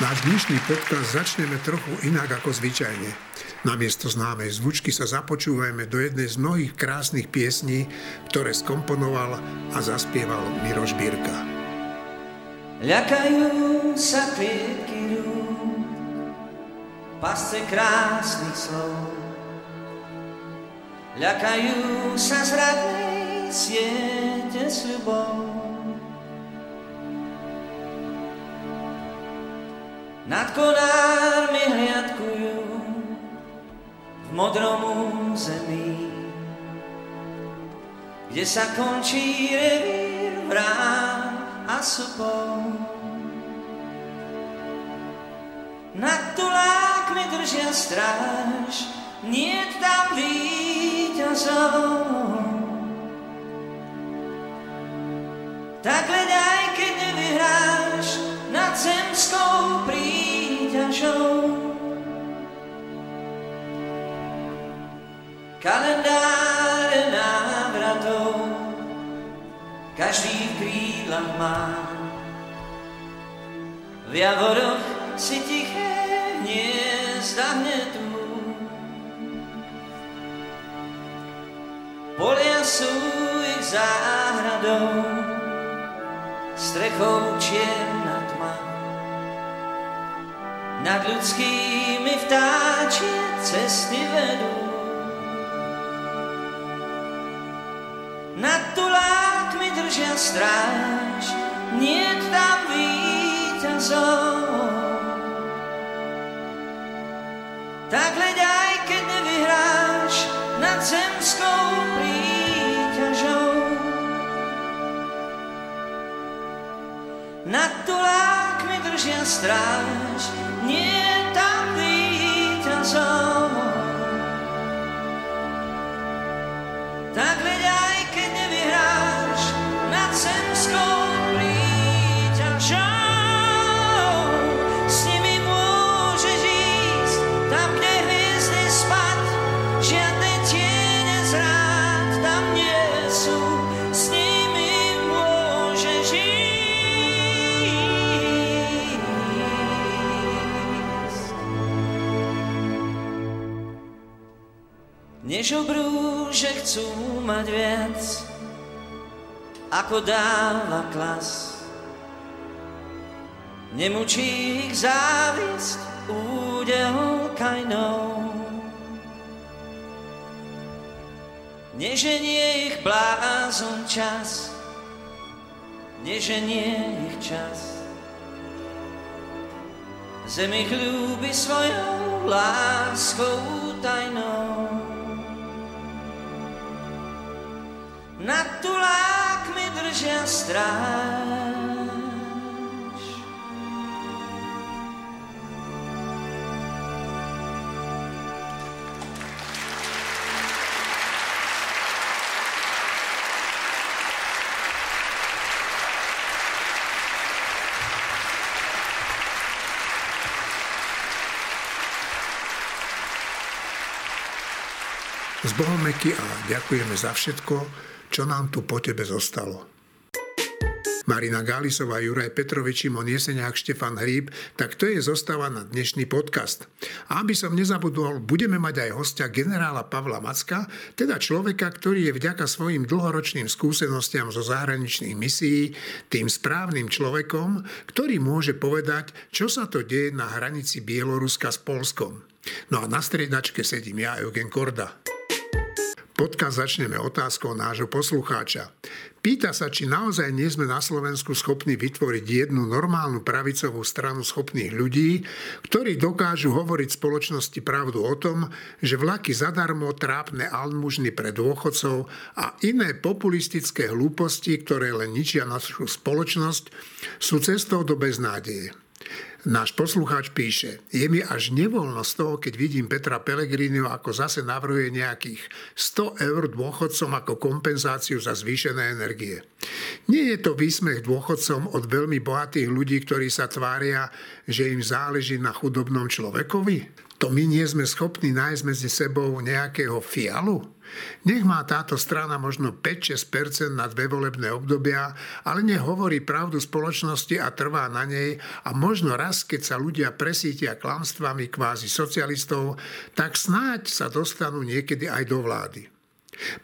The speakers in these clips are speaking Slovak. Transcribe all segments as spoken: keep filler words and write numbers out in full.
Náš dnešný podcast začneme trochu inak ako zvyčajne. Namiesto známej zvučky sa započúvajme do jednej z mnohých krásnych piesní, ktoré skomponoval a zaspieval Miroš Birka. Ľakajú sa klietky rúk, pasce krásnych slov. Ľakajú sa zradnej siete s ľubou. Nad konármi hliadkujú v modrom území, kde sa končí revír vrán a supov. Nad tulákmi držia stráž, niet tam víťazov. Tak leď aj keď nevyhráš nad zemskou príťažou, kalendáre návratov každý v krídlach má. V javoroch si tiché hniezda hnedú. Polia sú ich záhradou, strechou čierna tma. Nad ľudskými vtáčie cesty vedú. Nad tulákmi držia stráž, niet tam víťazov. Tak hľaď aj keď nevyhráš nad zemskou príťažou. Nad tulákmi držia stráž, nie tam víťazov. Tak hľaď aj keď nevyhráš nad zemskou príťažou. S nimi môžeš ísť tam, kde hviezdy spad, žiadne tiene zrád tam nie sú. S nimi môžeš ísť. Než obrúže chcú mať viac, ako dáva klas. Nemučí ich závisť údehol kajnou. Neženie ich blázon čas, neženie ich čas. Zem ich ľúbi svojou láskou tajnou. Nad tulákmi držia stráž. S Bohom meky a ďakujeme za všetko, čo nám tu po tebe zostalo. Marina Gálisová, Juraj Petrovič, Šimon, Štefán Hríb, tak to je zostava na dnešný podcast. A aby som nezabudol, budeme mať aj hostia generála Pavla Macka, teda človeka, ktorý je vďaka svojim dlhoročným skúsenostiam zo zahraničných misií tým správnym človekom, ktorý môže povedať, čo sa to deje na hranici Bieloruska s Poľskom. No a na striedačke sedím ja, Eugen Korda. Podcast začneme otázkou nášho poslucháča. Pýta sa, či naozaj nie sme na Slovensku schopní vytvoriť jednu normálnu pravicovú stranu schopných ľudí, ktorí dokážu hovoriť spoločnosti pravdu o tom, že vlaky zadarmo, trápne almužny pre dôchodcov a iné populistické hlúposti, ktoré len ničia našu spoločnosť, sú cestou do beznádeje. Náš poslucháč píše: je mi až nevoľno z toho, keď vidím Petra Pellegrino, ako zase navrhuje nejakých sto eur dôchodcom ako kompenzáciu za zvýšené energie. Nie je to výsmech dôchodcom od veľmi bohatých ľudí, ktorí sa tvária, že im záleží na chudobnom človekovi? To my nie sme schopní nájsť medzi sebou nejakého Fialu? Nech má táto strana možno päť až šesť percent na dve volebné obdobia, ale nech hovorí pravdu spoločnosti a trvá na nej a možno raz, keď sa ľudia presítia klamstvami kvázi socialistov, tak snáď sa dostanú niekedy aj do vlády.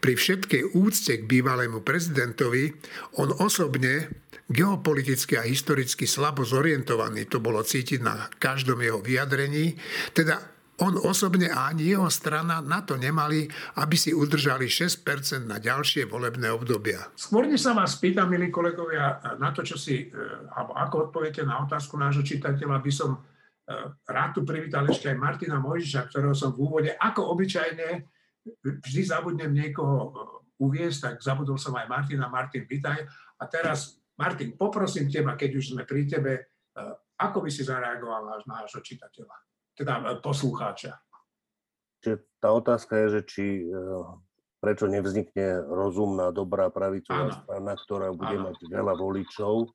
Pri všetkej úcte k bývalému prezidentovi, on osobne, geopoliticky a historicky slabo zorientovaný, to bolo cítiť na každom jeho vyjadrení, teda on osobne a ani jeho strana na to nemali, aby si udržali šesť percent na ďalšie volebné obdobia. Skôr než sa vás pýtam, milí kolegovia, na to, čo si, alebo ako odpoviete na otázku nášho čitateľa, by som rád tu privítal ešte aj Martina Mojžiša, ktorého som v úvode, ako obyčajne, vždy zabudnem niekoho uviesť, tak zabudol som aj Martina. Martin, vítaj. A teraz, Martin, poprosím teba, keď už sme pri tebe, ako by si zareagoval náš, nášho čitateľa? Teda poslucháča. Čiže tá otázka je, že či, prečo nevznikne rozumná, dobrá pravicová strana, ktorá bude ano. mať veľa voličov.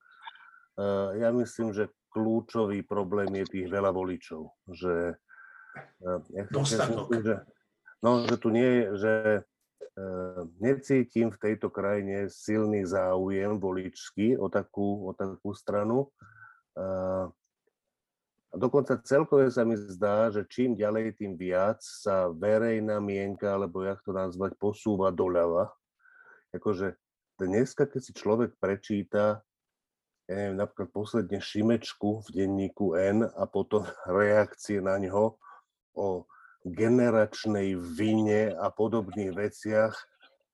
Ja myslím, že kľúčový problém je tých veľa voličov. Že, ja Dostatok. Myslím, že, no, že tu nie je, že necítim v tejto krajine silný záujem voličský o takú, o takú stranu. A dokonca celkové sa mi zdá, že čím ďalej, tým viac sa verejná mienka, alebo jak to nazvať, posúva doľava. Akože dneska, keď si človek prečíta, ja neviem, napríklad posledne Šimečku v denníku N a potom reakcie na ňo o generačnej vine a podobných veciach,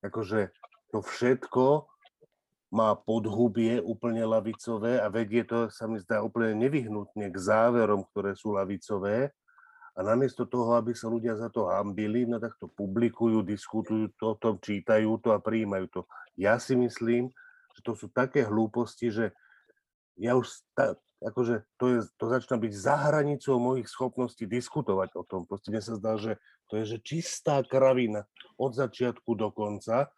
akože to všetko má podhubie úplne ľavicové a vedie to, sa mi zdá, úplne nevyhnutne k záverom, ktoré sú ľavicové. A namiesto toho, aby sa ľudia za to hambili, no tak to publikujú, diskutujú to, to, čítajú to a prijímajú to. Ja si myslím, že to sú také hlúposti, že ja už, tá, akože to, je, to začína byť za hranicou mojich schopností diskutovať o tom. Proste mne sa zdá, že to je že čistá kravina od začiatku do konca.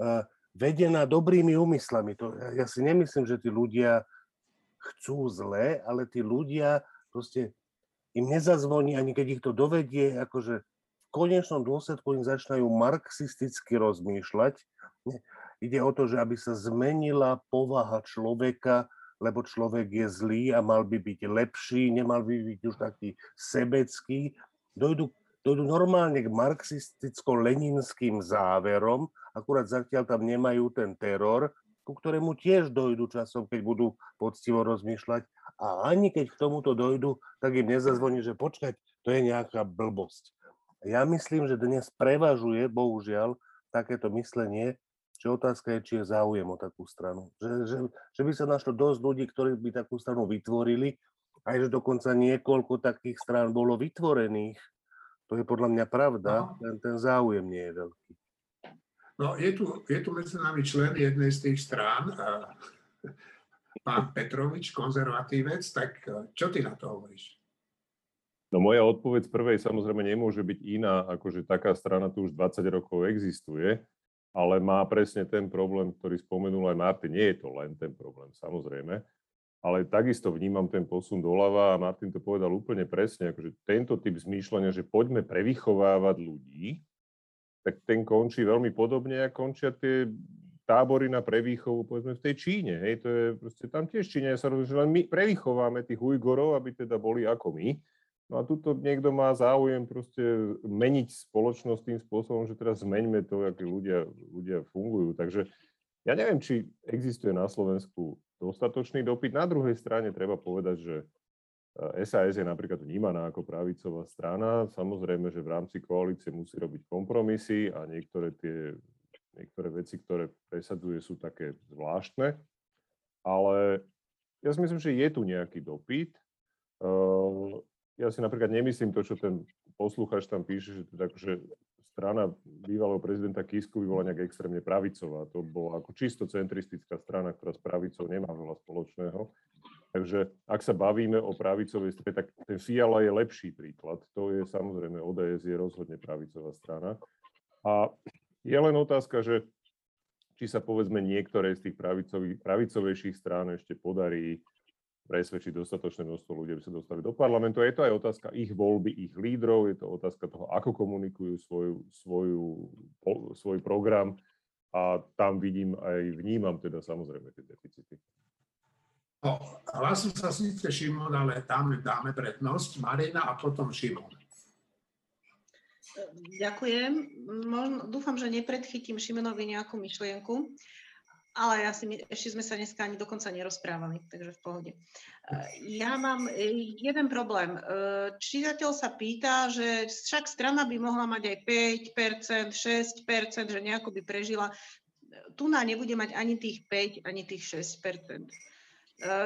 Uh, vedená dobrými úmyslami. To, ja si nemyslím, že tí ľudia chcú zle, ale tí ľudia proste im nezazvoní, ani keď ich to dovedie, akože v konečnom dôsledku im začínajú marxisticky rozmýšľať. Ide o to, že aby sa zmenila povaha človeka, lebo človek je zlý a mal by byť lepší, nemal by byť už taký sebecký. Dojdu Dojdú normálne k marxisticko-leninským záverom, akurát zatiaľ tam nemajú ten teror, ku ktorému tiež dojdú časom, keď budú poctivo rozmýšľať. A ani keď k tomuto dojdú, tak im nezazvoní, že počkať, to je nejaká blbosť. Ja myslím, že dnes prevažuje, bohužiaľ, takéto myslenie, že otázka je, či je záujem o takú stranu. Že, že, že by sa našlo dosť ľudí, ktorí by takú stranu vytvorili, aj že dokonca niekoľko takých strán bolo vytvorených. To je podľa mňa pravda, ten, ten záujem nie je veľký. No, je tu, je tu medzi nami člen jednej z tých strán, pán Petrovič, konzervatívec, tak čo ty na to hovoríš? No, moja odpoveď prvej samozrejme nemôže byť iná, ako že taká strana tu už dvadsať rokov existuje, ale má presne ten problém, ktorý spomenul aj Martin. Nie je to len ten problém, samozrejme. Ale takisto vnímam ten posun doľava a Martin to povedal úplne presne, akože tento typ zmýšľania, že poďme prevychovávať ľudí, tak ten končí veľmi podobne, ako končia tie tábory na prevýchovu, povedzme, v tej Číne. Hej, to je proste, tam tiež Číňania sa rozhodli, že len my prevychováme tých Ujgorov, aby teda boli ako my. No a tuto niekto má záujem proste meniť spoločnosť tým spôsobom, že teraz zmeňme to, akí ľudia, ľudia fungujú. Takže ja neviem, či existuje na Slovensku dostatočný dopyt. Na druhej strane treba povedať, že es a es je napríklad vnímaná ako pravicová strana. Samozrejme, že v rámci koalície musí robiť kompromisy a niektoré, tie, niektoré veci, ktoré presadzuje, sú také zvláštne. Ale ja si myslím, že je tu nejaký dopyt. Ja si napríklad nemyslím to, čo ten poslucháč tam píše, že to tak, že strana bývalého prezidenta Kisku by bola nejak extrémne pravicová. To bola ako čisto centristická strana, ktorá s pravicou nemá veľa spoločného. Takže ak sa bavíme o pravicovej strane, tak ten Fiala je lepší príklad. To je samozrejme, ó dé es je rozhodne pravicová strana. A je len otázka, že či sa povedzme niektoré z tých pravicových, pravicovejších strán ešte podarí presvedčiť dostatočné množstvo ľudí, aby sa dostali do parlamentu. A je to aj otázka ich voľby, ich lídrov, je to otázka toho, ako komunikujú svoju, svoju, svoj program a tam vidím aj, vnímam teda samozrejme tie deficity. No, hlásil sa síce Šimon, ale dáme, dáme prednosť Marina a potom Šimon. Ďakujem. Možno, dúfam, že nepredchytím Šimonovi nejakú myšlienku. Ale ja si, ešte sme sa dneska ani dokonca nerozprávali, takže v pohode. Ja mám jeden problém. Čítateľ sa pýta, že však strana by mohla mať aj päť percent, šesť percent, že nejako by prežila. Tuná nebude mať ani tých päť, ani tých šesť percent.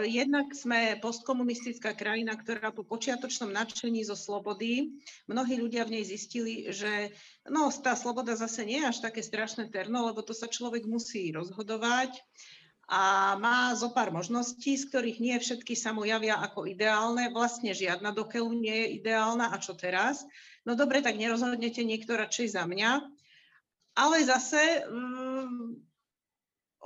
Jednak sme postkomunistická krajina, ktorá po počiatočnom nadšení zo slobody, mnohí ľudia v nej zistili, že no, tá sloboda zase nie je až také strašné terno, lebo to sa človek musí rozhodovať a má zo pár možností, z ktorých nie všetky sa mu javia ako ideálne. Vlastne žiadna do keľu nie je ideálna a čo teraz? No dobre, tak nerozhodnete niekto radšej za mňa, ale zase... Mm,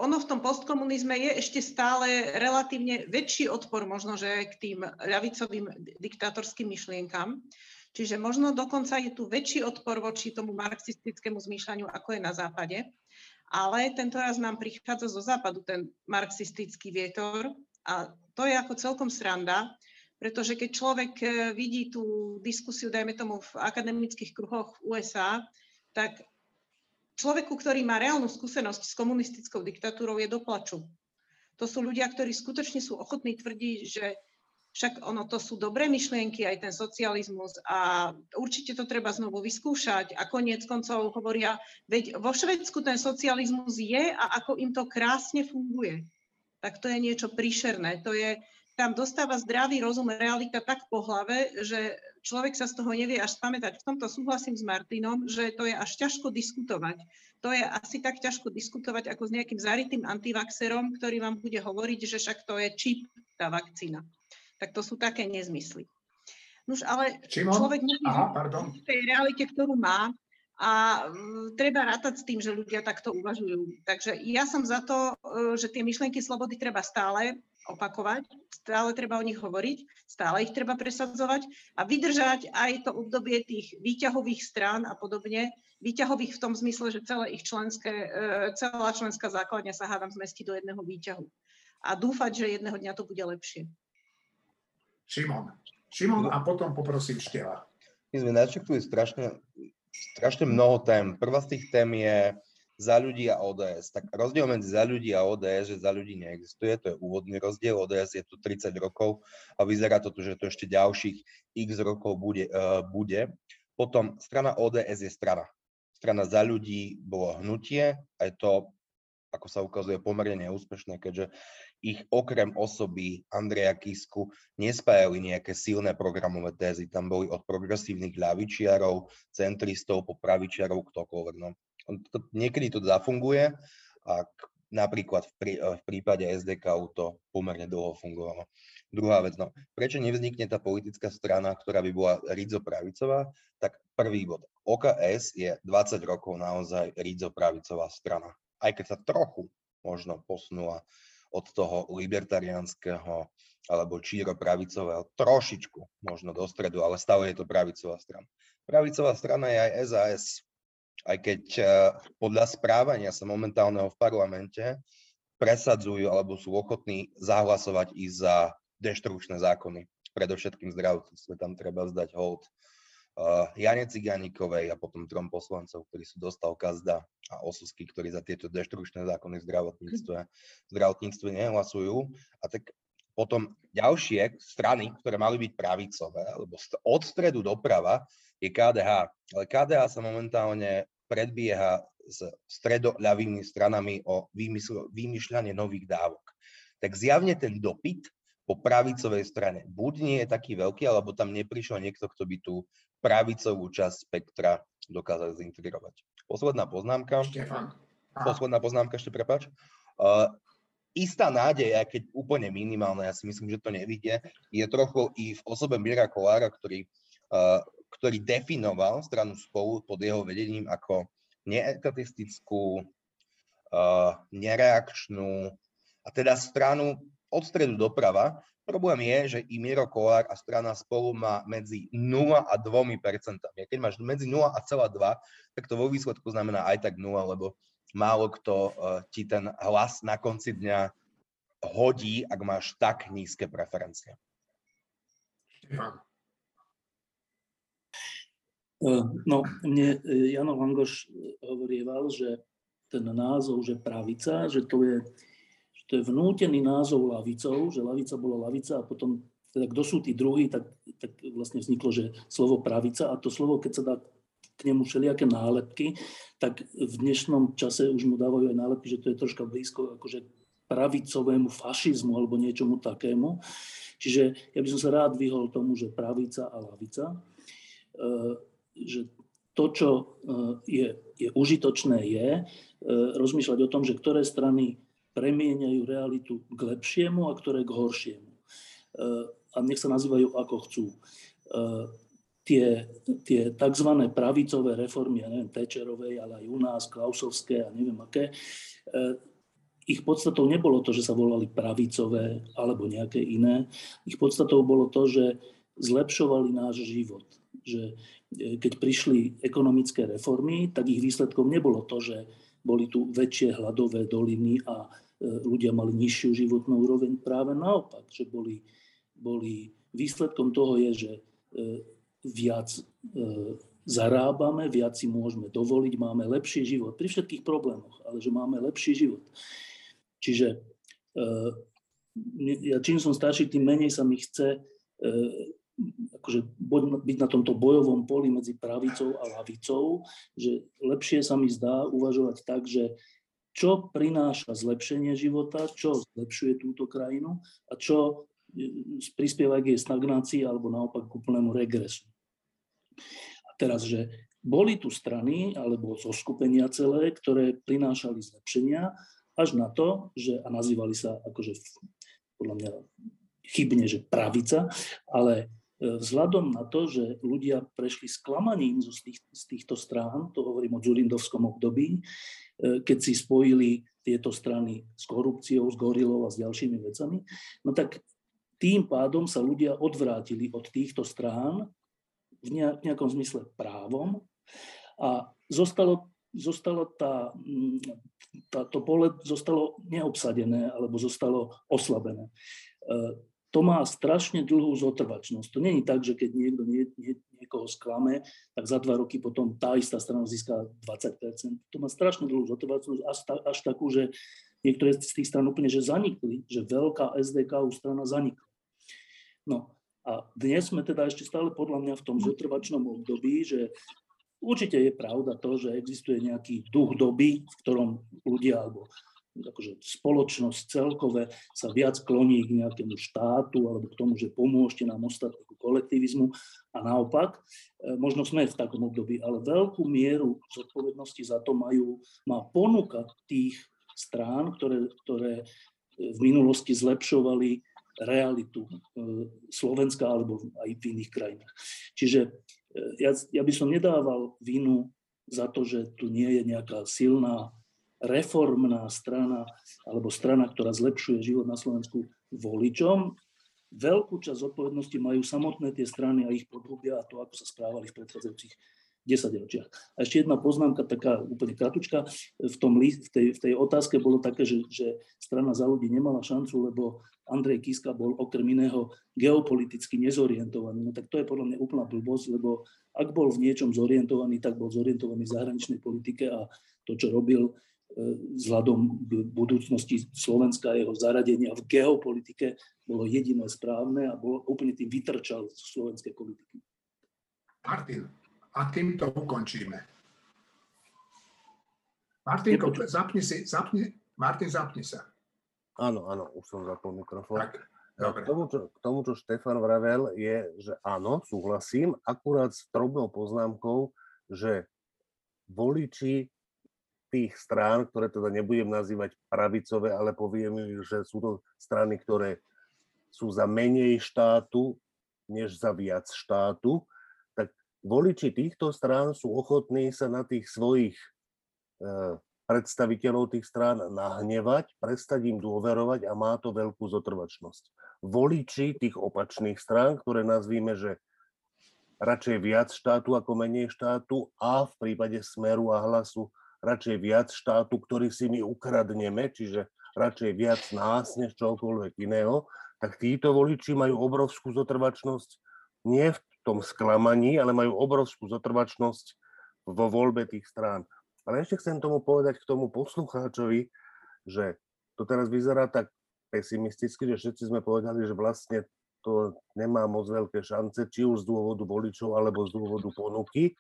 ono v tom postkomunizme je ešte stále relatívne väčší odpor možno, že k tým ľavicovým diktátorským myšlienkam. Čiže možno dokonca je tu väčší odpor voči tomu marxistickému zmýšľaniu, ako je na západe. Ale tento raz nám prichádza zo západu ten marxistický vietor a to je ako celkom sranda, pretože keď človek vidí tú diskusiu, dajme tomu v akademických kruhoch U S A, tak... Človeku, ktorý má reálnu skúsenosť s komunistickou diktatúrou, je do plaču. To sú ľudia, ktorí skutočne sú ochotní tvrdiť, že však ono to sú dobré myšlienky, aj ten socializmus a určite to treba znovu vyskúšať. A koniec koncov hovoria, veď vo Švédsku ten socializmus je a ako im to krásne funguje. Tak to je niečo príšerné. To je, tam dostáva zdravý rozum realita tak po hlave, že... Človek sa z toho nevie až spamätať. V tomto súhlasím s Martinom, že to je až ťažko diskutovať. To je asi tak ťažko diskutovať ako s nejakým zarytým antivaxerom, ktorý vám bude hovoriť, že však to je čip, tá vakcína. Tak to sú také nezmysly. Nuž, ale Čimo? Človek musí v tej realite, ktorú má a treba rátať s tým, že ľudia takto uvažujú. Takže ja som za to, že tie myšlienky slobody treba stále opakovať, stále treba o nich hovoriť, stále ich treba presadzovať a vydržať aj to obdobie tých výťahových strán a podobne, výťahových v tom zmysle, že celé ich členské, celá členská základňa sa hádam zmestí do jedného výťahu a dúfať, že jedného dňa to bude lepšie. Šimon. Šimon a potom poprosím Števa. My sme načrtli strašne, strašne mnoho tém. Prvá z tých tém je Za ľudí a O D S. Tak rozdiel medzi Za ľudí a O D S, že Za ľudí neexistuje, to je úvodný rozdiel, O D S je tu tridsať rokov a vyzerá to tu, že to ešte ďalších x rokov bude. Uh, bude. Potom strana O D S je strana. Strana Za ľudí bolo hnutie, aj to, ako sa ukazuje, pomerne neúspešné, keďže ich okrem osoby Andreja Kisku nespájali nejaké silné programové tézy. Tam boli od progresívnych ľavičiarov, centristov po pravičiarov, ktokoľvek. No. Niekedy to zafunguje a napríklad v, prí, v prípade S D K to pomerne dlho fungovalo. Druhá vec, no, prečo nevznikne tá politická strana, ktorá by bola ridzo-pravicová? Tak prvý bod, O K S je dvadsať rokov naozaj ridzo-pravicová strana. Aj keď sa trochu možno posunula od toho libertariánskeho alebo číro-pravicového trošičku možno do stredu, ale stále je to pravicová strana. Pravicová strana je aj S A S. Aj keď podľa správania sa momentálneho v parlamente presadzujú alebo sú ochotní zahlasovať i za deštrukčné zákony. Predovšetkým zdravotníctve tam treba vzdať hold Jane Ciganikovej a potom trom poslancov, ktorí sú dostal Kazda a Osuský, ktorí za tieto deštrukčné zákony v zdravotníctve, zdravotníctve nehlasujú. A tak potom ďalšie strany, ktoré mali byť pravicové, alebo od stredu doprava, je K D H. Ale K D H sa momentálne predbieha s stredoľavými stranami o výmysl- vymýšľanie nových dávok. Tak zjavne ten dopyt po pravicovej strane buď nie je taký veľký, alebo tam neprišiel niekto, kto by tú pravicovú časť spektra dokázal zintegrovať. Posledná poznámka. Posledná poznámka, ešte prepáč. Uh, Istá nádej, aj keď úplne minimálna, ja si myslím, že to nevidie, je trochu i v osobe Mira Kollára, ktorý, uh, ktorý definoval stranu Spolu pod jeho vedením ako neetatistickú, uh, nereakčnú a teda stranu, od stredu doprava. Problém je, že i Miro Kollár a strana Spolu má medzi nula a dvoma percentami. Keď máš medzi nula a nula celá dva, tak to vo výsledku znamená aj tak nula, lebo málo kto ti ten hlas na konci dňa hodí, ak máš tak nízke preferencie. No, mne Jano Langoš hovorieval, že ten názov, že pravica, že to je, že to je vnútený názov lavicou, že lavica bola lavica a potom, teda kto sú tí druhí, tak, tak vlastne vzniklo, že slovo pravica a to slovo, keď sa dá k nemu všelijaké nálepky, tak v dnešnom čase už mu dávajú aj nálepky, že to je troška blízko akože pravicovému fašizmu alebo niečomu takému. Čiže ja by som sa rád vyhol tomu, že pravica a lavica. Že to, čo je, je užitočné, je rozmýšľať o tom, že ktoré strany premieňajú realitu k lepšiemu a ktoré k horšiemu. A nech sa nazývajú ako chcú. Tie, tie tzv. Pravicové reformy, ja neviem, Tečerovej, ale aj u nás, Klausovské a neviem aké, ich podstatou nebolo to, že sa volali pravicové alebo nejaké iné. Ich podstatou bolo to, že zlepšovali náš život. Že keď prišli ekonomické reformy, tak ich výsledkom nebolo to, že boli tu väčšie hladové doliny a ľudia mali nižšiu životnú úroveň. Práve naopak, že boli, boli výsledkom toho je, že viac zarábame, viac si môžeme dovoliť, máme lepší život. Pri všetkých problémoch, ale že máme lepší život. Čiže ja čím som starší, tým menej sa mi chce akože byť na tomto bojovom poli medzi pravicou a ľavicou, že lepšie sa mi zdá uvažovať tak, že čo prináša zlepšenie života, čo zlepšuje túto krajinu a čo prispieva k jej stagnácii alebo naopak k úplnému regresu. A teraz, že boli tu strany alebo zoskupenia celé, ktoré prinášali zlepšenia až na to, že a nazývali sa akože podľa mňa chybne, že pravica, ale vzhľadom na to, že ľudia prešli sklamaním z, tých, z týchto strán, to hovorím o dzurindovskom období, keď si spojili tieto strany s korupciou, s gorilou a s ďalšími vecami, no tak tým pádom sa ľudia odvrátili od týchto strán v nejakom zmysle právom a zostalo, zostalo tá, tá, to pole zostalo neobsadené alebo zostalo oslabené. To má strašne dlhú zotrvačnosť. To nie je tak, že keď niekto nie, nie, niekoho sklame, tak za dva roky potom tá istá strana získa dvadsať percent. To má strašne dlhú zotrvačnosť, až, ta, až takú, že niektoré z tých strán úplne že zanikli, že veľká es dé ká už strana zanikla. No a dnes sme teda ešte stále podľa mňa v tom zotrvačnom období, že určite je pravda to, že existuje nejaký duch doby, v ktorom ľudia alebo akože spoločnosť celkové sa viac kloní k nejakému štátu alebo k tomu, že pomôžte nám ostatným kolektivizmu a naopak, možno sme v takom období, ale veľkú mieru zodpovednosti za to majú, má ponuka tých strán, ktoré, ktoré v minulosti zlepšovali realitu Slovenska alebo aj v iných krajinách. Čiže ja, ja by som nedával vinu za to, že tu nie je nejaká silná reformná strana alebo strana, ktorá zlepšuje život na Slovensku voličom. Veľkú časť zodpovednosti majú samotné tie strany a ich podhubia a to, ako sa správali v predchádzajúcich desaťročiach. A ešte jedna poznámka, taká úplne kratučka. V, tom, v, tej, v tej otázke bolo také, že, že strana Za ľudí nemala šancu, lebo Andrej Kiska bol okrem iného geopoliticky nezorientovaný. No tak to je podľa mňa úplná blbosť, lebo ak bol v niečom zorientovaný, tak bol zorientovaný v zahraničnej politike a to, čo robil, vzhľadom budúcnosti Slovenska, jeho zaradenia v geopolitike bolo jediné správne a bol, úplne tým vytrčal z slovenskej politiky. Martin, a týmto ukončíme. Martinko, zapni si, zapni, Martin, zapni sa. Áno, áno, už som zapol mikrofón. Tak, dobre. K tomu, čo, k tomu, čo Štefan vravel, je, že áno, súhlasím, akurát s drobnou poznámkou, že voliči tých strán, ktoré teda nebudem nazývať pravicové, ale poviem, že sú to strany, ktoré sú za menej štátu, než za viac štátu, tak voliči týchto strán sú ochotní sa na tých svojich e, predstaviteľov tých strán nahnevať, prestať im dôverovať a má to veľkú zotrvačnosť. Voliči tých opačných strán, ktoré nazvíme, že radšej viac štátu ako menej štátu a v prípade Smeru a Hlasu radšej viac štátu, ktorý si my ukradneme, čiže radšej viac nás než čokoľvek iného, tak títo voliči majú obrovskú zotrvačnosť nie v tom sklamaní, ale majú obrovskú zotrvačnosť vo voľbe tých strán. Ale ešte chcem tomu povedať k tomu poslucháčovi, že to teraz vyzerá tak pesimisticky, že všetci sme povedali, že vlastne to nemá moc veľké šance, či už z dôvodu voličov, alebo z dôvodu ponuky.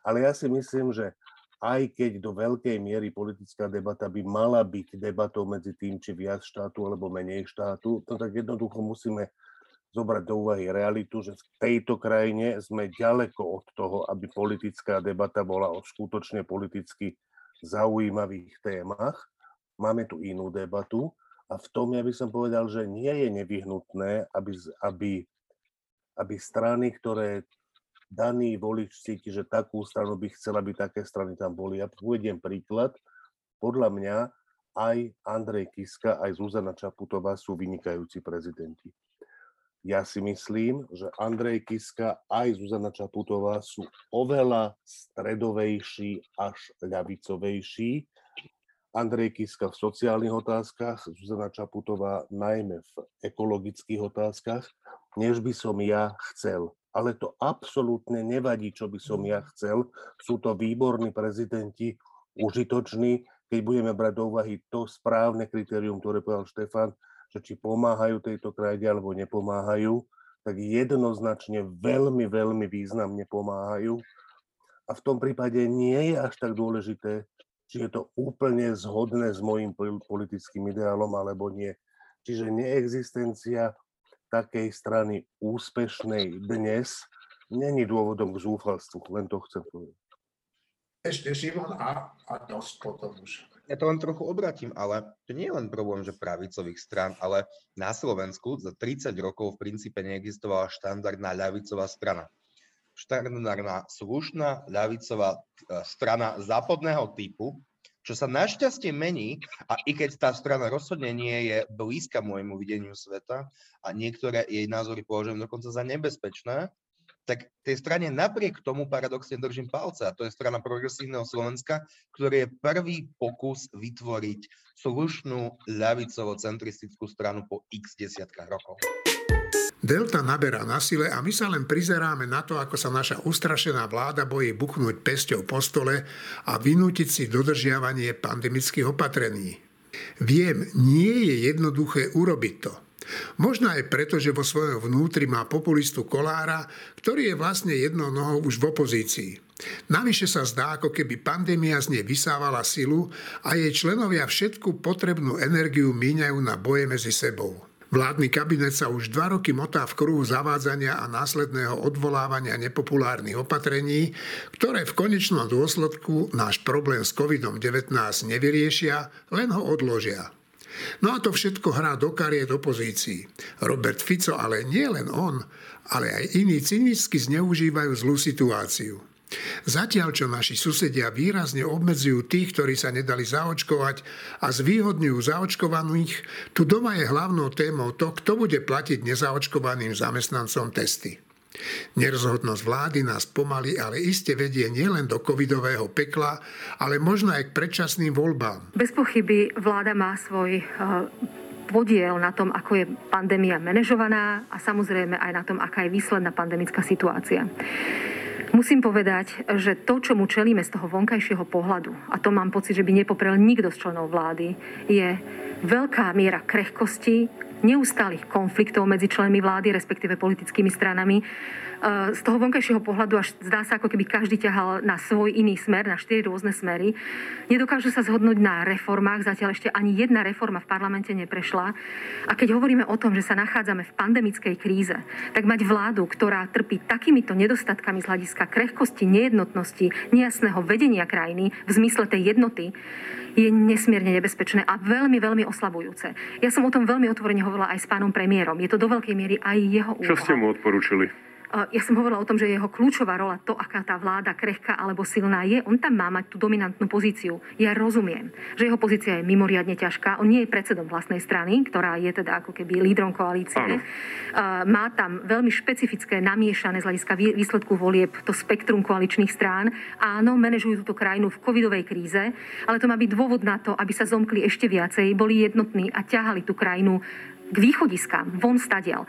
Ale ja si myslím, že aj keď do veľkej miery politická debata by mala byť debatou medzi tým, či viac štátu alebo menej štátu, no tak jednoducho musíme zobrať do úvahy realitu, že v tejto krajine sme ďaleko od toho, aby politická debata bola o skutočne politicky zaujímavých témach. Máme tu inú debatu a v tom ja by som povedal, že nie je nevyhnutné, aby, aby, aby strany, ktoré daný volič cíti, že takú stranu by chcela, aby také strany tam boli. Ja uvediem príklad. Podľa mňa aj Andrej Kiska, aj Zuzana Čaputová sú vynikajúci prezidenti. Ja si myslím, že Andrej Kiska aj Zuzana Čaputová sú oveľa stredovejší až ľavicovejší. Andrej Kiska v sociálnych otázkach, Zuzana Čaputová najmä v ekologických otázkach, než by som ja chcel. Ale to absolútne nevadí, čo by som ja chcel. Sú to výborní prezidenti, užitoční, keď budeme brať do úvahy to správne kritérium, ktoré povedal Štefán, že či pomáhajú tejto krajine alebo nepomáhajú, tak jednoznačne veľmi, veľmi významne pomáhajú. A v tom prípade nie je až tak dôležité, či je to úplne zhodné s mojím politickým ideálom alebo nie. Čiže neexistencia takej strany úspešnej dnes není dôvodom k zúfalstvu, len to chcem povedať. Ešte Šimon a, a dosť potom už. Ja to len trochu obratím, ale to nie je len problém, že pravicových strán, ale na Slovensku za tridsať rokov v princípe neexistovala štandardná ľavicová strana. Štandardná slušná ľavicová strana západného typu, čo sa našťastie mení, a i keď tá strana rozhodne nie je blízka môjmu videniu sveta a niektoré jej názory považujem dokonca za nebezpečné, tak tej strane napriek tomu paradoxne držím palce. A to je strana Progresívneho Slovenska, ktorý je prvý pokus vytvoriť slušnú ľavicovo-centristickú stranu po x desiatkách rokov. Delta naberá na sile a my sa len prizeráme na to, ako sa naša ustrašená vláda bojí buchnúť pesťou po stole a vynútiť si dodržiavanie pandemických opatrení. Viem, nie je jednoduché urobiť to. Možno aj preto, že vo svojom vnútri má populistu Kollára, ktorý je vlastne jednou nohou už v opozícii. Navyše sa zdá, ako keby pandémia z nej vysávala silu a jej členovia všetku potrebnú energiu míňajú na boje medzi sebou. Vládny kabinet sa už dva roky motá v kruhu zavádzania a následného odvolávania nepopulárnych opatrení, ktoré v konečnom dôsledku náš problém s kovidom devätnásť nevyriešia, len ho odložia. No a to všetko hrá do kariet opozícii. Robert Fico, ale nie len on, ale aj iní cynicky zneužívajú zlú situáciu. Zatiaľ, čo naši susedia výrazne obmedzujú tých, ktorí sa nedali zaočkovať a zvýhodňujú zaočkovaných, tu doma je hlavnou témou to, kto bude platiť nezaočkovaným zamestnancom testy. Nerozhodnosť vlády nás pomaly, ale iste vedie nielen do covidového pekla, ale možno aj k predčasným voľbám. Bez pochyby vláda má svoj podiel na tom, ako je pandémia manažovaná a samozrejme aj na tom, aká je výsledná pandemická situácia. Musím povedať, že to, čo mu čelíme z toho vonkajšieho pohľadu, a to mám pocit, že by nepoprel nikto z členov vlády, je veľká miera krehkosti, neustálých konfliktov medzi členmi vlády, respektíve politickými stranami. Z toho vonkajšieho pohľadu až zdá sa, ako keby každý ťahal na svoj iný smer, na štyri rôzne smery. Nedokážu sa zhodnúť na reformách, zatiaľ ešte ani jedna reforma v parlamente neprešla. A keď hovoríme o tom, že sa nachádzame v pandemickej kríze, tak mať vládu, ktorá trpí takýmito nedostatkami z hľadiska krehkosti, nejednotnosti, nejasného vedenia krajiny v zmysle tej jednoty, je nesmierne nebezpečné a veľmi, veľmi oslabujúce. Ja som o tom veľmi otvorene hovorila aj s pánom premiérom. Je to do veľkej miery aj jeho úloha. Čo ste mu odporúčili? Ja som hovorila o tom, že jeho kľúčová rola, to, aká tá vláda krehká alebo silná je, on tam má mať tú dominantnú pozíciu. Ja rozumiem, že jeho pozícia je mimoriadne ťažká. On nie je predsedom vlastnej strany, ktorá je teda ako keby lídrom koalície. Ano. Má tam veľmi špecifické, namiešané z hľadiska výsledku volieb to spektrum koaličných strán. Áno, manažujú túto krajinu v covidovej kríze, ale to má byť dôvod na to, aby sa zomkli ešte viacej, boli jednotní a ťahali tú krajinu k východiskám, von stadiaľ.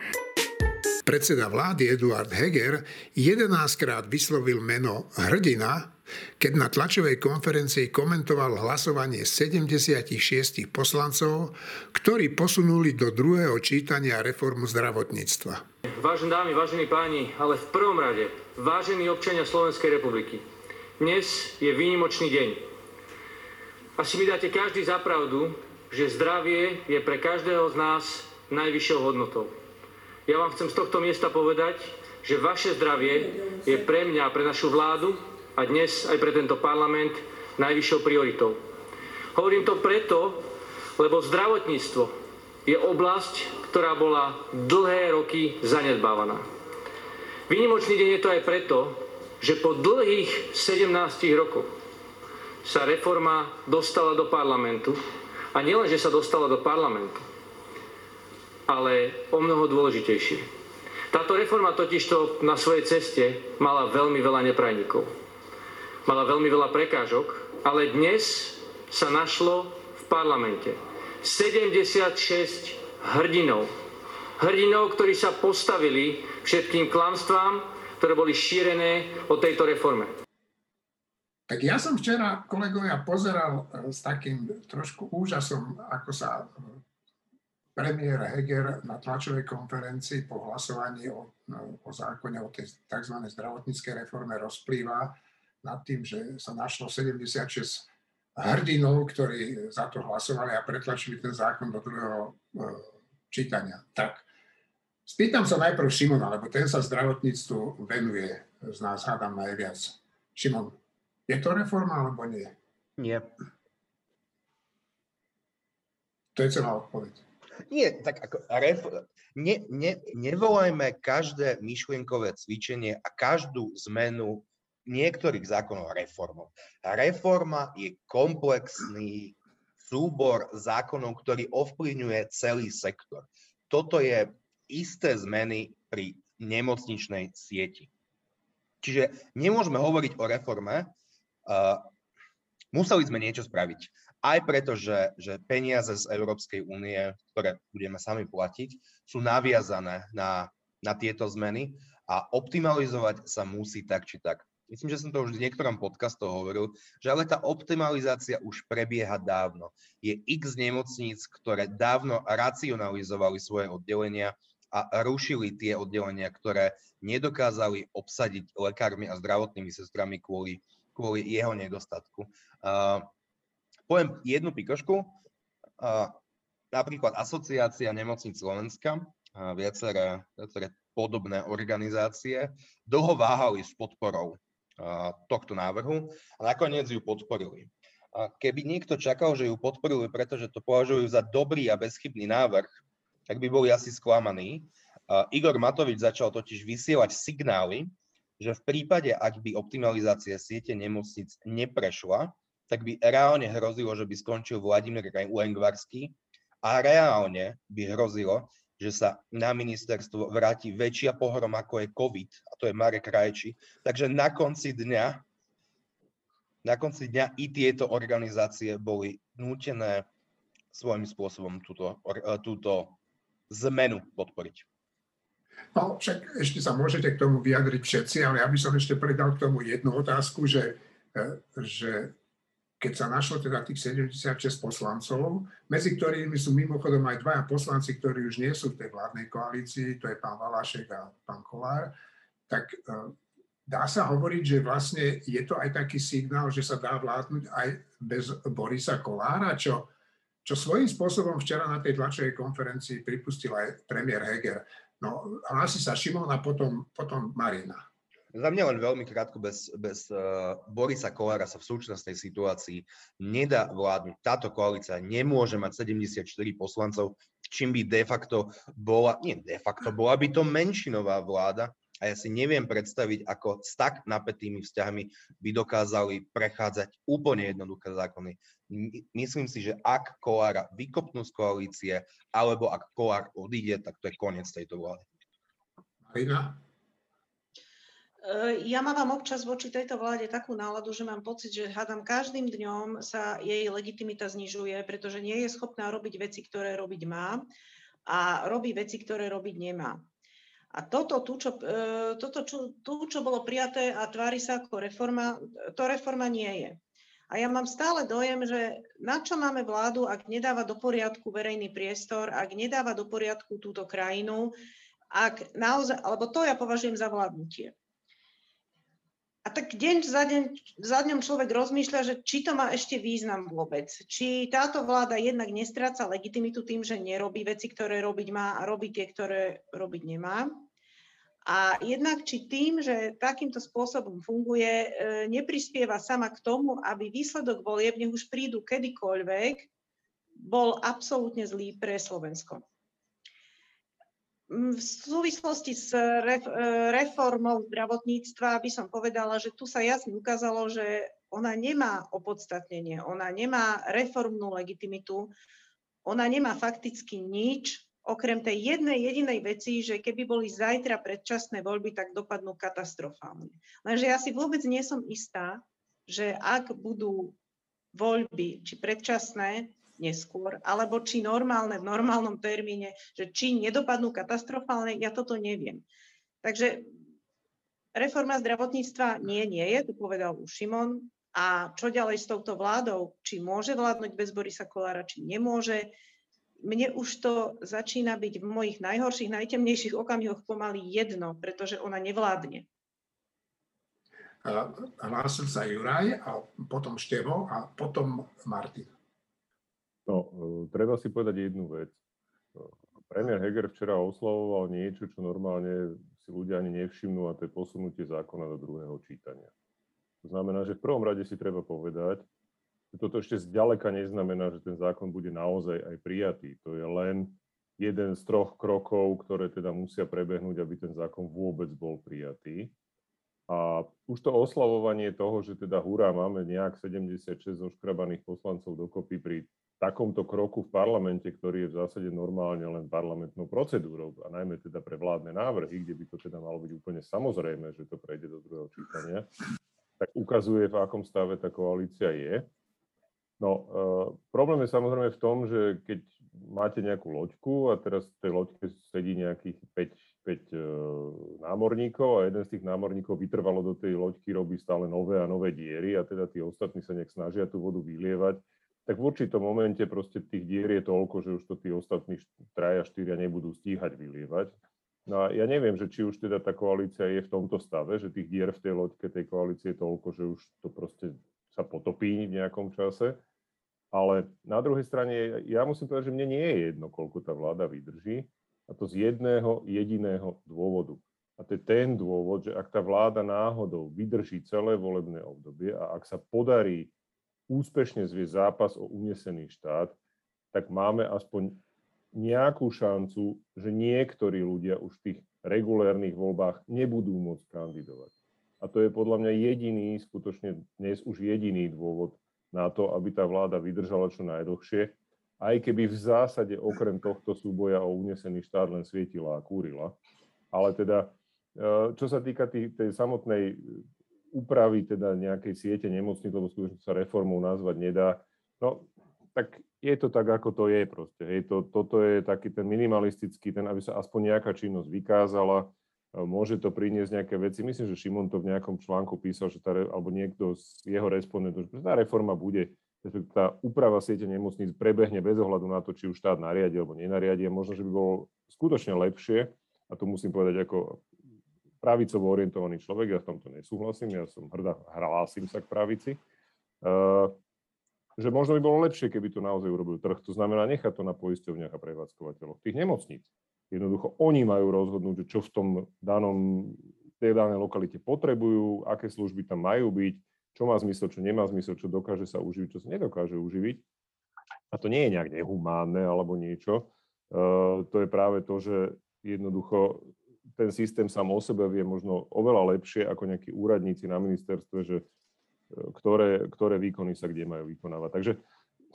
Predseda vlády Edward Heger jedenásťkrát vyslovil meno hrdina, keď na tlačovej konferencii komentoval hlasovanie sedemdesiatšesť poslancov, ktorí posunuli do druhého čítania reformu zdravotníctva. Vážené dámy, vážení páni, ale v prvom rade, vážení občania Slovenskej republiky, dnes je výnimočný deň. Asi mi dáte každý za pravdu, že zdravie je pre každého z nás najvyššou hodnotou. Ja vám chcem z tohto miesta povedať, že vaše zdravie je pre mňa, pre našu vládu a dnes aj pre tento parlament najvyššou prioritou. Hovorím to preto, lebo zdravotníctvo je oblasť, ktorá bola dlhé roky zanedbávaná. Výnimočný deň je to aj preto, že po dlhých sedemnástich rokoch sa reforma dostala do parlamentu a nielenže sa dostala do parlamentu, ale o mnoho dôležitejšie. Táto reforma totižto na svojej ceste mala veľmi veľa neprajníkov. Mala veľmi veľa prekážok, ale dnes sa našlo v parlamente sedemdesiatšesť hrdinov. Hrdinov, ktorí sa postavili všetkým klamstvám, ktoré boli šírené o tejto reforme. Tak ja som včera, kolegovia, pozeral s takým trošku úžasom, ako sa premiér Heger na tlačovej konferencii po hlasovaní o, o zákone o tej tzv. Zdravotníckej reforme rozplýva nad tým, že sa našlo sedemdesiatšesť hrdinov, ktorí za to hlasovali a pretlačili ten zákon do druhého e, čítania. Tak, spýtam sa najprv Šimona, lebo ten sa zdravotníctvu venuje, z nás hádam najviac. Šimon, je to reforma alebo nie? Nie. To je celá odpoveď. Nie, tak ako ref, ne, ne, nevolajme každé myšlienkové cvičenie a každú zmenu niektorých zákonov reformou. Reforma je komplexný súbor zákonov, ktorý ovplyvňuje celý sektor. Toto je isté zmeny pri nemocničnej sieti. Čiže nemôžeme hovoriť o reforme, uh, museli sme niečo spraviť. Aj preto, že, že peniaze z Európskej únie, ktoré budeme sami platiť, sú naviazané na, na tieto zmeny a optimalizovať sa musí tak či tak. Myslím, že som to už v niektorom podcastu hovoril, že ale tá optimalizácia už prebieha dávno. Je x nemocníc, ktoré dávno racionalizovali svoje oddelenia a rušili tie oddelenia, ktoré nedokázali obsadiť lekármi a zdravotnými sestrami kvôli, kvôli jeho nedostatku. Uh, Poviem jednu pikošku, napríklad Asociácia nemocníc Slovenska, viaceré, viaceré podobné organizácie, dlho váhali s podporou tohto návrhu a nakoniec ju podporili. Keby niekto čakal, že ju podporili, pretože to považujú za dobrý a bezchybný návrh, tak by boli asi sklamaní. Igor Matovič začal totiž vysielať signály, že v prípade, ak by optimalizácia siete nemocníc neprešla, tak by reálne hrozilo, že by skončil Vladimír Lengvarský a reálne by hrozilo, že sa na ministerstvo vráti väčšia pohrom, ako je COVID, a to je Marek Krajčí. Takže na konci dňa, na konci dňa i tieto organizácie boli nútené svojím spôsobom túto, túto zmenu podporiť. No, však ešte sa môžete k tomu vyjadriť všetci, ale ja by som ešte predal k tomu jednu otázku, že, že keď sa našlo teda tých sedemdesiatšesť poslancov, medzi ktorými sú mimochodom aj dvaja poslanci, ktorí už nie sú v tej vládnej koalícii, to je pán Valašek a pán Kollár, tak dá sa hovoriť, že vlastne je to aj taký signál, že sa dá vládnuť aj bez Borisa Kollára, čo, čo svojím spôsobom včera na tej tlačovej konferencii pripustil aj premiér Heger. No, hlási sa Šimon a potom, potom Marina. Za mňa len veľmi krátko, bez, bez uh, Borisa Kollára sa v súčasnej situácii nedá vládnuť. Táto koalícia nemôže mať sedemdesiatštyri poslancov, čím by de facto bola, nie de facto, bola by to menšinová vláda a ja si neviem predstaviť, ako s tak napätými vzťahmi by dokázali prechádzať úplne jednoduché zákony. Myslím si, že ak Kollára vykopnú z koalície, alebo ak Kollár odíde, tak to je koniec tejto vlády. Marina? Ja mám občas voči tejto vláde takú náladu, že mám pocit, že hádam každým dňom sa jej legitimita znižuje, pretože nie je schopná robiť veci, ktoré robiť má, a robí veci, ktoré robiť nemá. A toto, tu, čo, toto, čo, tu, čo bolo prijaté a tvári sa ako reforma, to reforma nie je. A ja mám stále dojem, že na čo máme vládu, ak nedáva do poriadku verejný priestor, ak nedáva do poriadku túto krajinu, ak naozaj, alebo to ja považujem za vládnutie. A tak deň za, deň za dňom človek rozmýšľa, že či to má ešte význam vôbec. Či táto vláda jednak nestráca legitimitu tým, že nerobí veci, ktoré robiť má, a robí tie, ktoré robiť nemá. A jednak či tým, že takýmto spôsobom funguje, neprispieva sama k tomu, aby výsledok volieb, nech už prídu kedykoľvek, bol absolútne zlý pre Slovensko. V súvislosti s reformou zdravotníctva by som povedala, že tu sa jasne ukázalo, že ona nemá opodstatnenie, ona nemá reformnú legitimitu, ona nemá fakticky nič, okrem tej jednej jedinej veci, že keby boli zajtra predčasné voľby, tak dopadnú katastrofálne. Lenže ja si vôbec nie som istá, že ak budú voľby či predčasné, neskôr, alebo či normálne, v normálnom termíne, že či nedopadnú katastrofálne, ja toto neviem. Takže reforma zdravotníctva nie, nie je, to povedal už Šimon. A čo ďalej s touto vládou? Či môže vládnuť bez Borisa Kollára, či nemôže? Mne už to začína byť v mojich najhorších, najtemnejších okamihoch pomaly jedno, pretože ona nevládne. Hlásil sa Juraj, a potom Števo, a potom Martin. No, treba si povedať jednu vec. Premiér Heger včera oslavoval niečo, čo normálne si ľudia ani nevšimnú, a to je posunutie zákona do druhého čítania. To znamená, že v prvom rade si treba povedať, že toto ešte zďaleka neznamená, že ten zákon bude naozaj aj prijatý. To je len jeden z troch krokov, ktoré teda musia prebehnúť, aby ten zákon vôbec bol prijatý. A už to oslavovanie toho, že teda hurá, máme nejak sedemdesiatšesť oškrabaných poslancov dokopy pri takomto kroku v parlamente, ktorý je v zásade normálne len parlamentnou procedúrou, a najmä teda pre vládne návrhy, kde by to teda malo byť úplne samozrejme, že to prejde do druhého čítania, tak ukazuje, v akom stave tá koalícia je. No, e, problém je samozrejme v tom, že keď máte nejakú loďku a teraz v tej loďke sedí nejakých päť, päť e, námorníkov a jeden z tých námorníkov vytrvalo do tej loďky, robí stále nové a nové diery, a teda tí ostatní sa nejak snažia tú vodu vylievať, tak v určitom momente proste tých dier je toľko, že už to tí ostatní traja, štyria nebudú stíhať vylievať. No a ja neviem, že či už teda tá koalícia je v tomto stave, že tých dier v tej loďke tej koalície je toľko, že už to proste sa potopí v nejakom čase. Ale na druhej strane, ja musím povedať, že mne nie je jedno, koľko tá vláda vydrží, a to z jedného jediného dôvodu. A to je ten dôvod, že ak tá vláda náhodou vydrží celé volebné obdobie a ak sa podarí úspešne zvie zápas o unesený štát, tak máme aspoň nejakú šancu, že niektorí ľudia už v tých regulérnych voľbách nebudú môcť kandidovať. A to je podľa mňa jediný, skutočne dnes už jediný dôvod na to, aby tá vláda vydržala čo najdlhšie, aj keby v zásade okrem tohto súboja o unesený štát len svietila a kúrila. Ale teda, čo sa týka tý, tej samotnej upraví teda nejakej siete nemocníc, lebo skutočne sa reformou nazvať nedá. No, tak je to tak, ako to je proste. Hej, to, toto je taký ten minimalistický, ten, aby sa aspoň nejaká činnosť vykázala, môže to priniesť nejaké veci. Myslím, že Šimon to v nejakom článku písal, že tá, alebo niekto z jeho respondentov, že tá reforma bude, tá úprava siete nemocníc prebehne bez ohľadu na to, či už štát nariadi alebo nenariadi. Možno, že by bolo skutočne lepšie, a to musím povedať ako pravicovo orientovaný človek, ja v tomto nesúhlasím, ja som hrdá, hlásim sa k pravici, uh, že možno by bolo lepšie, keby to naozaj urobil trh. To znamená, nechá to na poisťovniach a prevádzkovateľoch tých nemocníc. Jednoducho, oni majú rozhodnúť, čo v tom danom, tej danej lokalite potrebujú, aké služby tam majú byť, čo má zmysel, čo nemá zmysel, čo dokáže sa uživiť, čo sa nedokáže uživiť. A to nie je nejak nehumánne alebo niečo. Uh, to je práve to, že jednoducho ten systém sám o sebe vie možno oveľa lepšie ako nejakí úradníci na ministerstve, že ktoré, ktoré výkony sa kde majú vykonávať. Takže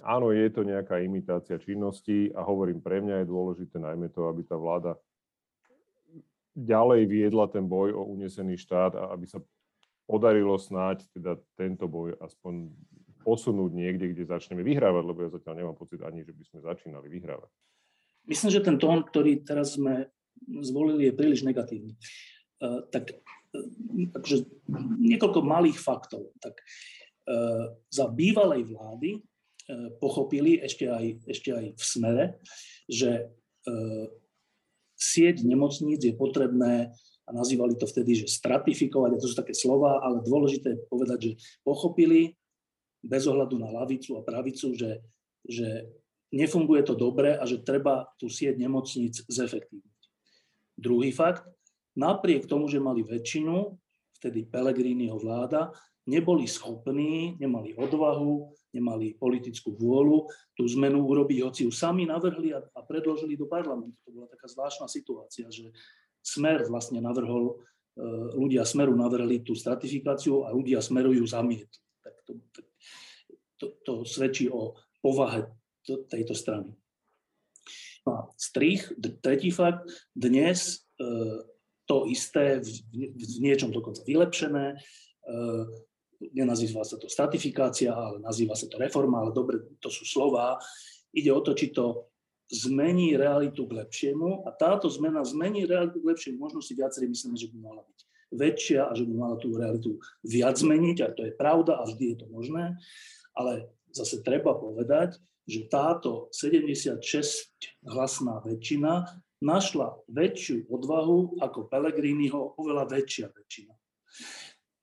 áno, je to nejaká imitácia činností a hovorím, pre mňa je dôležité najmä to, aby tá vláda ďalej viedla ten boj o unesený štát a aby sa podarilo snáď teda tento boj aspoň posunúť niekde, kde začneme vyhrávať, lebo ja zatiaľ nemám pocit ani, že by sme začínali vyhrávať. Myslím, že ten tón, ktorý teraz sme zvolili, je príliš negatívny. Uh, tak, uh, takže niekoľko malých faktov. Tak, uh, za bývalej vlády uh, pochopili ešte aj, ešte aj v Smere, že uh, sieť nemocníc je potrebné, a nazývali to vtedy, že stratifikovať, a to sú také slová, ale dôležité je povedať, že pochopili bez ohľadu na ľavicu a pravicu, že, že nefunguje to dobre a že treba tú sieť nemocníc zefektívniť. Druhý fakt, napriek tomu, že mali väčšinu, vtedy Pellegriniho vláda, neboli schopní, nemali odvahu, nemali politickú vôľu tú zmenu urobiť, hoci ju sami navrhli a, a predložili do parlamentu. To bola taká zvláštna situácia, že Smer vlastne navrhol, ľudia Smeru navrhli tú stratifikáciu a ľudia Smeru ju zamietli. Tak to, to, to svedčí o povahe tejto strany. No a strich, tretí fakt, dnes e, to isté, v, v niečom dokonca vylepšené, e, nenazýva sa to stratifikácia, ale nazýva sa to reforma, ale dobre, to sú slová. Ide o to, či to zmení realitu k lepšiemu a táto zmena zmení realitu k lepšiemu. Možno si viacerí myslíme, že by mala byť väčšia a že by mala tú realitu viac zmeniť, a to je pravda a vždy je to možné, ale zase treba povedať, že táto sedemdesiatšesť hlasná väčšina našla väčšiu odvahu ako Pellegriniho, oveľa väčšia väčšina.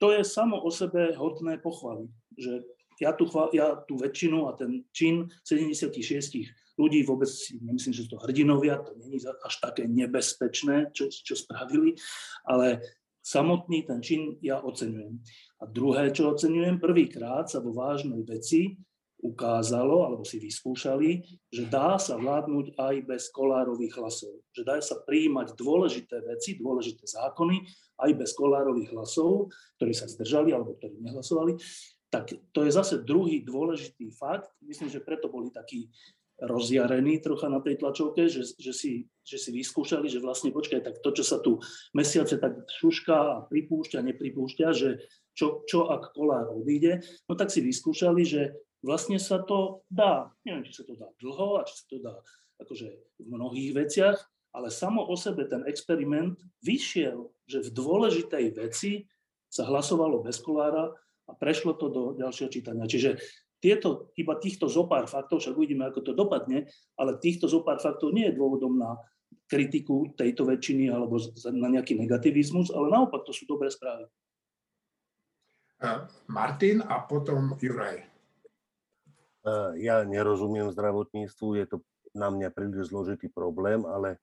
To je samo o sebe hodné pochváliť, že ja tú, ja tú väčšinu a ten čin sedemdesiatšesť ľudí, vôbec si nemyslím, že to hrdinovia, to nie je až také nebezpečné, čo, čo spravili, ale samotný ten čin ja oceňujem. A druhé, čo oceňujem, prvýkrát sa vo vážnej veci ukázalo, alebo si vyskúšali, že dá sa vládnuť aj bez Kollárových hlasov. Že dá sa prijímať dôležité veci, dôležité zákony aj bez Kollárových hlasov, ktorí sa zdržali alebo ktorí nehlasovali. Tak to je zase druhý dôležitý fakt. Myslím, že preto boli takí rozjarení trocha na tej tlačovke, že, že, si, že si vyskúšali, že vlastne počkaj, tak to, čo sa tu mesiace tak šušká a pripúšťa, nepripúšťa, že čo, čo ak Kollár odíde, no tak si vyskúšali, že vlastne sa to dá. Neviem, či sa to dá dlho a či sa to dá akože v mnohých veciach, ale samo o sebe ten experiment vyšiel, že v dôležitej veci sa hlasovalo bez Kollára a prešlo to do ďalšieho čítania. Čiže tieto, iba týchto zopár faktov, však uvidíme, ako to dopadne, ale týchto zopár faktov nie je dôvodom na kritiku tejto väčšiny alebo na nejaký negativizmus, ale naopak to sú dobré správy. Martin a potom Juraj. Ja nerozumiem zdravotníctvu, je to na mňa príliš zložitý problém, ale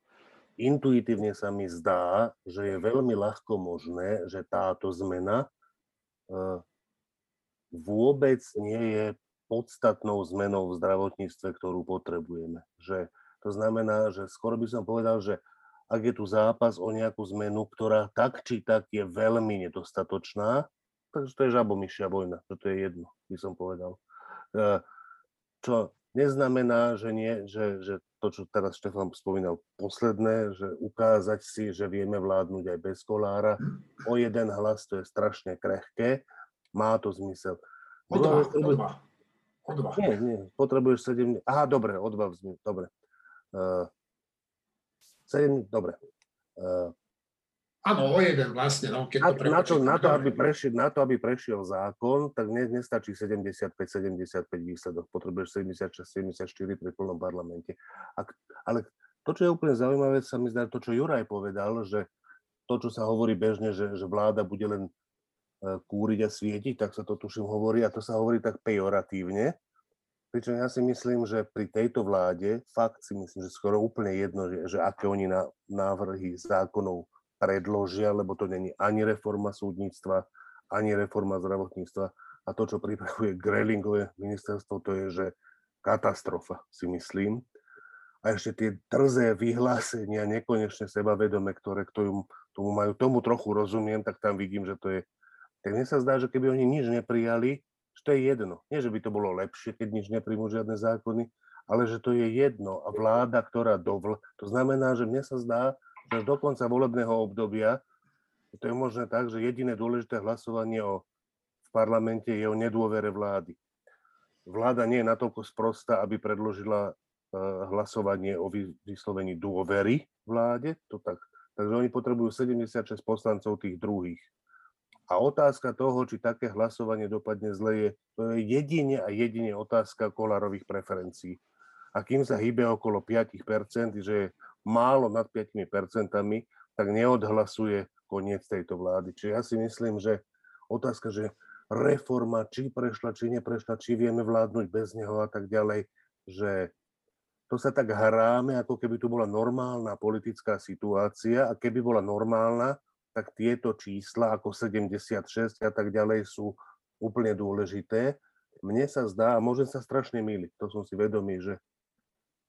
intuitívne sa mi zdá, že je veľmi ľahko možné, že táto zmena vôbec nie je podstatnou zmenou v zdravotníctve, ktorú potrebujeme. Že to znamená, že skoro by som povedal, že ak je tu zápas o nejakú zmenu, ktorá tak či tak je veľmi nedostatočná, takže to je žabomyšia vojna, toto je jedno, by som povedal. Čo neznamená, že, nie, že, že to, čo teraz Štefán spomínal posledné, že ukázať si, že vieme vládnuť aj bez Kollára, o jeden hlas, to je strašne krehké, má to zmysel. Odva, odva, odva. Nie, nie, potrebuješ sedem... Aha, dobre, odva vzmi, dobre. Uh, sedem, dobre. Uh, Áno, o jeden vlastne, no, keď to prepočítam. Na, na to, aby prešiel zákon, tak ne, nestačí sedemdesiatpäť sedemdesiatpäť výsledok, potrebuješ sedemdesiatšesť sedemdesiatštyri pri plnom parlamente. A, ale to, čo je úplne zaujímavé, sa mi zdá, to, čo Juraj povedal, že to, čo sa hovorí bežne, že, že vláda bude len kúriť a svietiť, tak sa to tuším hovorí, a to sa hovorí tak pejoratívne. Pričom ja si myslím, že pri tejto vláde, fakt si myslím, že skoro úplne jedno, že, že aké oni na, návrhy zákonov predložia, lebo to není ani reforma súdnictva, ani reforma zdravotníctva. A to, čo pripravuje Grelingové ministerstvo, to je, že katastrofa, si myslím. A ešte tie drzé vyhlásenia, nekonečne sebavedomé, ktoré k tomu tomu majú, tomu trochu rozumiem, tak tam vidím, že to je... Tak mne sa zdá, že keby oni nič neprijali, že to je jedno. Nie, že by to bolo lepšie, keď nič neprijmú žiadne zákony, ale že to je jedno. A vláda, ktorá dovl... To znamená, že mne sa zdá, že do konca volebného obdobia to je možné tak, že jediné dôležité hlasovanie o, v parlamente je o nedôvere vlády. Vláda nie je natoľko sprostá, aby predložila hlasovanie o vyslovení dôvery vláde. To tak. Takže oni potrebujú sedemdesiatšesť poslancov tých druhých. A otázka toho, či také hlasovanie dopadne zle, je, to je jedine a jedine otázka Kollárových preferencií. A kým sa hýbe okolo päť percent, že je málo nad päť percent, tak neodhlasuje koniec tejto vlády. Čiže ja si myslím, že otázka, že reforma, či prešla, či neprešla, či vieme vládnuť bez neho a tak ďalej, že to sa tak hráme, ako keby tu bola normálna politická situácia a keby bola normálna, tak tieto čísla ako sedemdesiatšesť a tak ďalej sú úplne dôležité. Mne sa zdá, a môžem sa strašne mýliť, to som si vedomý, že,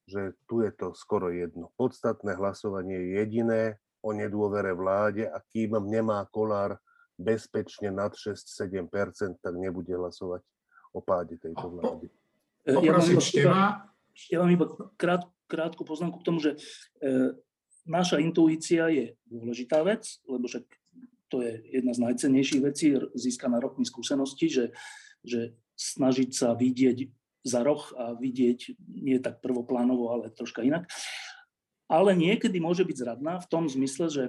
že tu je to skoro jedno. Podstatné hlasovanie je jediné o nedôvere vláde a kým nemá Kollár bezpečne nad šesť sedem percent, tak nebude hlasovať o páde tejto vlády. Poprosím Števa. Ja mám iba krát, krátku poznámku k tomu, že e, naša intuícia je dôležitá vec, lebo však to je jedna z najcennejších vecí, získaná rokmi skúsenosti, že, že snažiť sa vidieť za roh a vidieť nie tak prvoplánovo, ale troška inak. Ale niekedy môže byť zradná v tom zmysle, že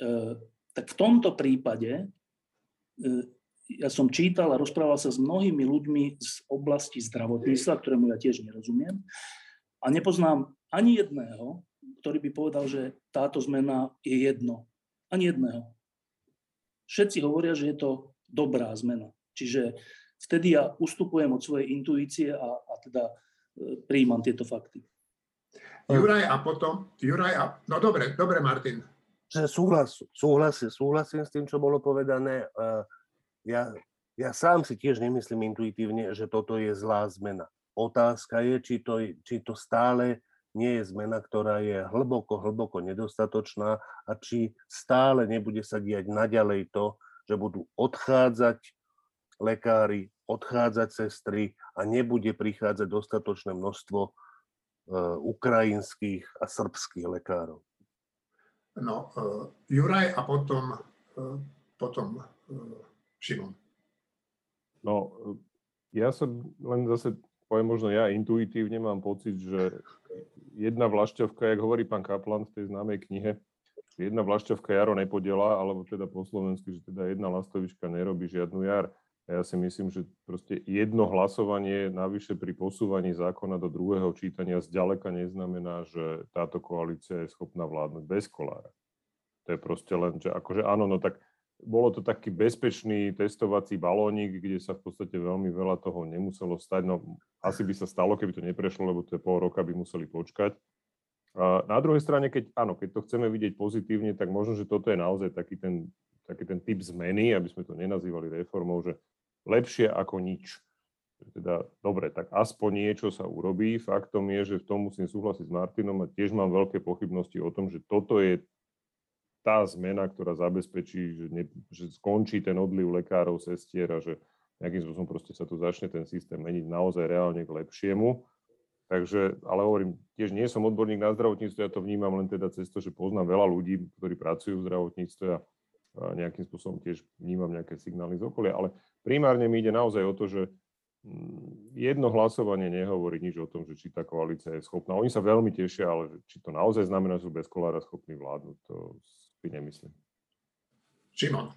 e, tak v tomto prípade, e, ja som čítal a rozprával sa s mnohými ľuďmi z oblasti zdravotníctva, ktorému ja tiež nerozumiem. A nepoznám ani jedného, ktorý by povedal, že táto zmena je jedno. Ani jedného. Všetci hovoria, že je to dobrá zmena. Čiže vtedy ja ustupujem od svojej intuície a, a teda prijímam tieto fakty. Juraj a potom... Juraj a... No dobre, dobre, Martin. Súhlas, súhlasím, súhlasím s tým, čo bolo povedané. Ja, ja sám si tiež nemyslím intuitívne, že toto je zlá zmena. Otázka je, či to, či to stále nie je zmena, ktorá je hlboko, hlboko nedostatočná a či stále nebude sa diať naďalej to, že budú odchádzať lekári, odchádzať sestry a nebude prichádzať dostatočné množstvo e, ukrajinských a srbských lekárov. No, e, Juraj a potom... E, potom e... Šimon. No, ja sa len zase poviem, možno ja intuitívne mám pocit, že jedna vlašťovka, jak hovorí pán Kaplan v tej známej knihe, že jedna vlašťovka jaro nepodelá, alebo teda po slovensky, že teda jedna lastovička nerobí žiadnu jar. A ja si myslím, že proste jedno hlasovanie navyše pri posúvaní zákona do druhého čítania zďaleka neznamená, že táto koalícia je schopná vládnuť bez Kollára. To je proste len, že akože áno, no tak bolo to taký bezpečný testovací balónik, kde sa v podstate veľmi veľa toho nemuselo stať. No asi by sa stalo, keby to neprešlo, lebo to je pol roka, by museli počkať. A na druhej strane, keď áno, keď to chceme vidieť pozitívne, tak možno, že toto je naozaj taký ten, taký ten typ zmeny, aby sme to nenazývali reformou, že lepšie ako nič. Teda dobre, tak aspoň niečo sa urobí. Faktom je, že v tom musím súhlasiť s Martinom a tiež mám veľké pochybnosti o tom, že toto je tá zmena, ktorá zabezpečí, že, ne, že skončí ten odliv lekárov, sestier a že nejakým spôsobom proste sa tu začne ten systém meniť naozaj reálne k lepšiemu. Takže, ale hovorím, tiež nie som odborník na zdravotníctvo, ja to vnímam len teda cez to, že poznám veľa ľudí, ktorí pracujú v zdravotníctve a nejakým spôsobom tiež vnímam nejaké signály z okolia, ale primárne mi ide naozaj o to, že jedno hlasovanie nehovorí nič o tom, že či tá koalícia je schopná. Oni sa veľmi tešia, ale či to naozaj znamená, že sú bez Kollára schopní vládnuť, to si nemyslím. Šimon.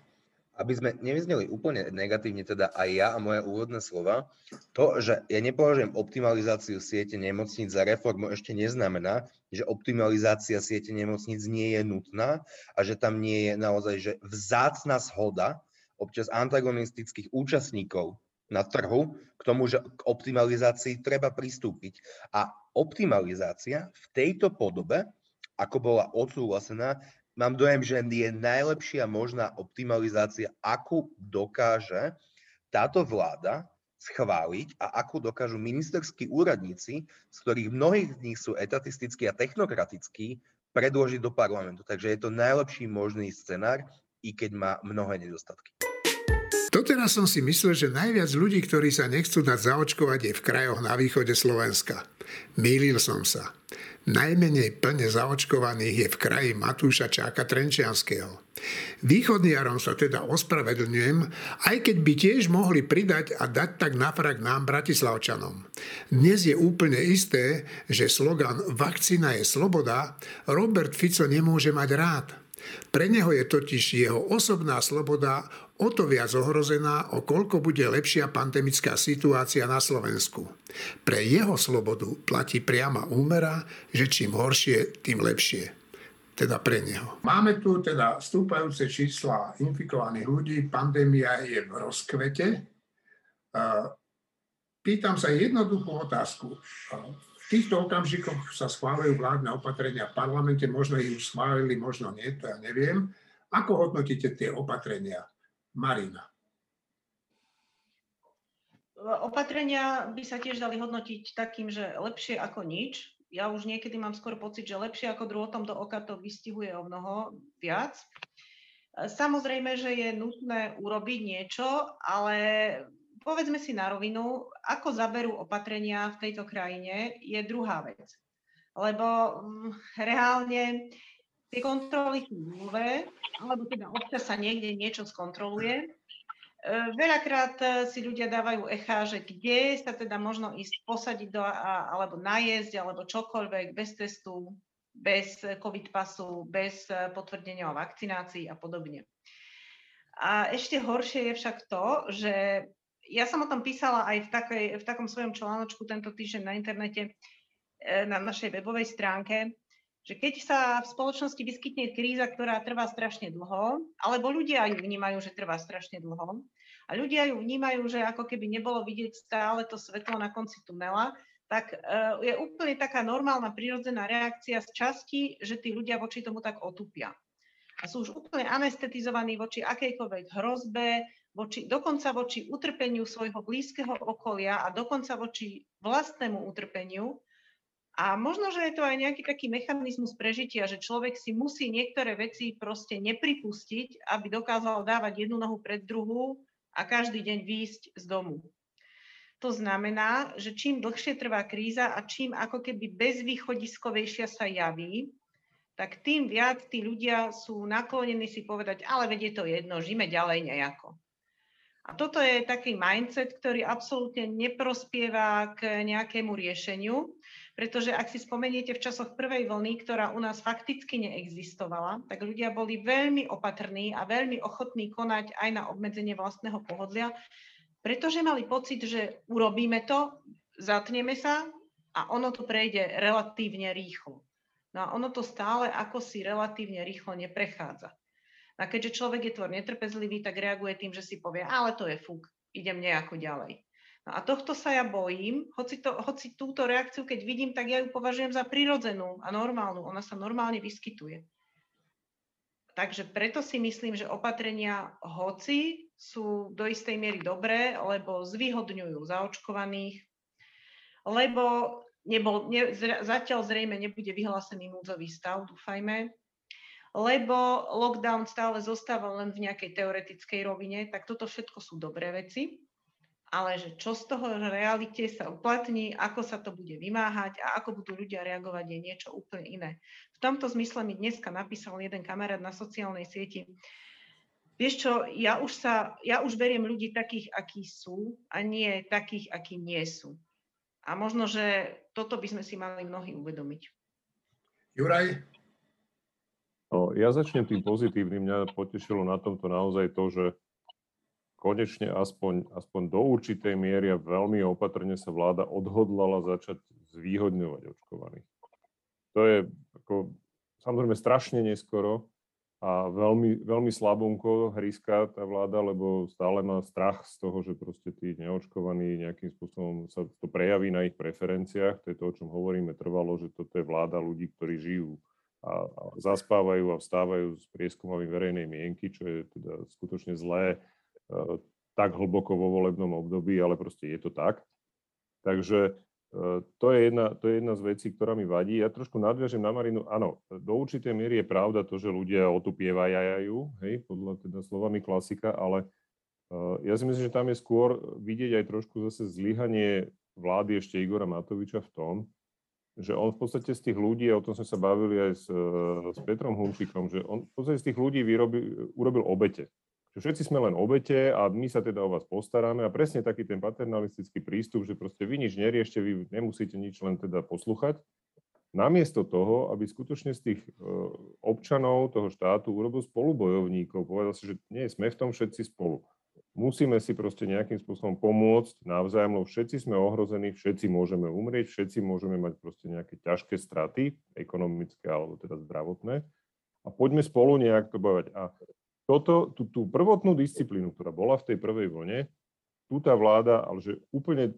Aby sme nevyzneli úplne negatívne, teda aj ja a moje úvodné slova, to, že ja nepovažujem optimalizáciu siete nemocníc za reformu, ešte neznamená, že optimalizácia siete nemocníc nie je nutná a že tam nie je naozaj že vzácna zhoda občas antagonistických účastníkov na trhu k tomu, že k optimalizácii treba pristúpiť. A optimalizácia v tejto podobe, ako bola odsúhlasená, mám dojem, že je najlepšia možná optimalizácia, akú dokáže táto vláda schváliť a akú dokážu ministerskí úradníci, z ktorých mnohých z nich sú etatistickí a technokratickí, predložiť do parlamentu. Takže je to najlepší možný scenár, i keď má mnohé nedostatky. Doteraz som si myslel, že najviac ľudí, ktorí sa nechcú dať zaočkovať, je v krajoch na východe Slovenska. Mýlil som sa. Najmenej plne zaočkovaných je v kraji Matúša Čáka Trenčianskeho. Východniarom sa teda ospravedlňujem, aj keď by tiež mohli pridať a dať tak na frak nám Bratislavčanom. Dnes je úplne isté, že slogan Vakcína je sloboda Robert Fico nemôže mať rád. Pre neho je totiž jeho osobná sloboda o to viac ohrozená, o koľko bude lepšia pandemická situácia na Slovensku. Pre jeho slobodu platí priama úmera, že čím horšie, tým lepšie. Teda pre neho. Máme tu teda stúpajúce čísla infikovaných ľudí, pandémia je v rozkvete. Pýtam sa jednoduchú otázku. V týchto okamžikoch sa schváľujú vládne opatrenia v parlamente, možno ich už schválili, možno nie, to ja neviem. Ako hodnotíte tie opatrenia, Marina? Opatrenia by sa tiež dali hodnotiť takým, že lepšie ako nič. Ja už niekedy mám skôr pocit, že lepšie ako drôtom do oka to vystihuje o mnoho viac. Samozrejme, že je nutné urobiť niečo, ale povedzme si na rovinu, ako zaberú opatrenia v tejto krajine, je druhá vec. Lebo reálne tie kontroly sú nulové, alebo teda občas sa niekde niečo skontroluje. Veľakrát si ľudia dávajú echá, že kde sa teda možno ísť posadiť do, alebo najesť, alebo čokoľvek bez testu, bez covid pasu, bez potvrdenia o vakcinácii a podobne. A ešte horšie je však to, že ja som o tom písala aj v, takej, v takom svojom článočku tento týždeň na internete, na našej webovej stránke, že keď sa v spoločnosti vyskytne kríza, ktorá trvá strašne dlho, alebo ľudia ju vnímajú, že trvá strašne dlho, a ľudia ju vnímajú, že ako keby nebolo vidieť stále to svetlo na konci tunela, tak je úplne taká normálna, prirodzená reakcia z časti, že tí ľudia voči tomu tak otupia. A sú už úplne anestetizovaní voči akejkoľvek hrozbe, voči, dokonca voči utrpeniu svojho blízkeho okolia a dokonca voči vlastnému utrpeniu. A možno, že je to aj nejaký taký mechanizmus prežitia, že človek si musí niektoré veci proste nepripustiť, aby dokázal dávať jednu nohu pred druhú a každý deň výjsť z domu. To znamená, že čím dlhšie trvá kríza a čím ako keby bezvýchodiskovejšia sa javí, tak tým viac tí ľudia sú naklonení si povedať, ale veď je to jedno, žijeme ďalej nejako. A toto je taký mindset, ktorý absolútne neprospieva k nejakému riešeniu, pretože ak si spomeniete v časoch prvej vlny, ktorá u nás fakticky neexistovala, tak ľudia boli veľmi opatrní a veľmi ochotní konať aj na obmedzenie vlastného pohodlia, pretože mali pocit, že urobíme to, zatneme sa a ono to prejde relatívne rýchlo. No a ono to stále ako si relatívne rýchlo neprechádza. A keďže človek je tvor netrpezlivý, tak reaguje tým, že si povie, ale to je fuk, idem nejako ďalej. No a tohto sa ja bojím, hoci, to, hoci túto reakciu, keď vidím, tak ja ju považujem za prirodzenú a normálnu, ona sa normálne vyskytuje. Takže preto si myslím, že opatrenia hoci sú do istej miery dobré, lebo zvýhodňujú zaočkovaných, lebo nebol, ne, zatiaľ zrejme nebude vyhlásený núdzový stav, dúfajme, lebo lockdown stále zostáva len v nejakej teoretickej rovine, tak toto všetko sú dobré veci, ale že čo z toho realite sa uplatní, ako sa to bude vymáhať a ako budú ľudia reagovať, je niečo úplne iné. V tomto zmysle mi dneska napísal jeden kamarát na sociálnej sieti, vieš čo, ja už, sa, ja už beriem ľudí takých, akí sú a nie takých, akí nie sú. A možno, že toto by sme si mali mnohí uvedomiť. Juraj? Ja začnem tým pozitívnym. Mňa potešilo na tomto naozaj to, že konečne aspoň, aspoň do určitej miery a veľmi opatrne sa vláda odhodlala začať zvýhodňovať očkovaných. To je ako, samozrejme strašne neskoro a veľmi, veľmi slabomko hryská tá vláda, lebo stále má strach z toho, že proste tí neočkovaní nejakým spôsobom sa to prejaví na ich preferenciách. To je to, o čom hovoríme trvalo, že toto je vláda ľudí, ktorí žijú a zaspávajú a vstávajú s prieskumami verejnej mienky, čo je teda skutočne zlé e, tak hlboko vo volebnom období, ale proste je to tak. Takže e, To je jedna, to je jedna z vecí, ktorá mi vadí. Ja trošku nadviažem na Marinu. Áno, do určitej miery je pravda to, že ľudia otupievajú, hej, podľa teda slovami klasika, ale ja si myslím, že tam je skôr vidieť aj trošku zase zlyhanie vlády ešte Igora Matoviča v tom, že on v podstate z tých ľudí, a o tom sme sa bavili aj s, s Petrom Humčikom, že on v podstate z tých ľudí vyrobil, urobil obete. Že všetci sme len obete a my sa teda o vás postaráme a presne taký ten paternalistický prístup, že proste vy nič neriešte, vy nemusíte nič len teda poslúchať. Namiesto toho, aby skutočne z tých občanov toho štátu urobil spolubojovníkov, povedal si, že nie, sme v tom všetci spolu. Musíme si proste nejakým spôsobom pomôcť navzájom, lebo všetci sme ohrození, všetci môžeme umrieť, všetci môžeme mať proste nejaké ťažké straty, ekonomické alebo teda zdravotné. A poďme spolu nejak to bojovať. A toto, tú, tú prvotnú disciplínu, ktorá bola v tej prvej vlne, tu tá vláda, ale že úplne,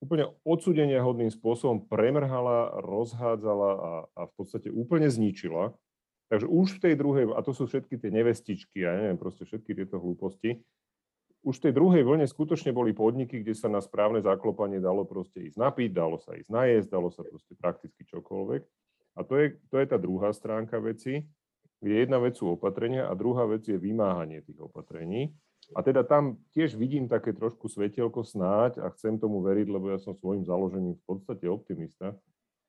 úplne odsúdeniahodným spôsobom premrhala, rozhádzala a, a v podstate úplne zničila. Takže už v tej druhej, a to sú všetky tie nevestičky, ja neviem, proste všetky tieto hlúposti, už v tej druhej vlne skutočne boli podniky, kde sa na správne zaklopanie dalo proste ísť napiť, dalo sa ísť najesť, dalo sa proste prakticky čokoľvek. A to je, to je tá druhá stránka veci, kde jedna vec sú opatrenia a druhá vec je vymáhanie tých opatrení. A teda tam tiež vidím také trošku svetielko snáď a chcem tomu veriť, lebo ja som svojím založením v podstate optimista,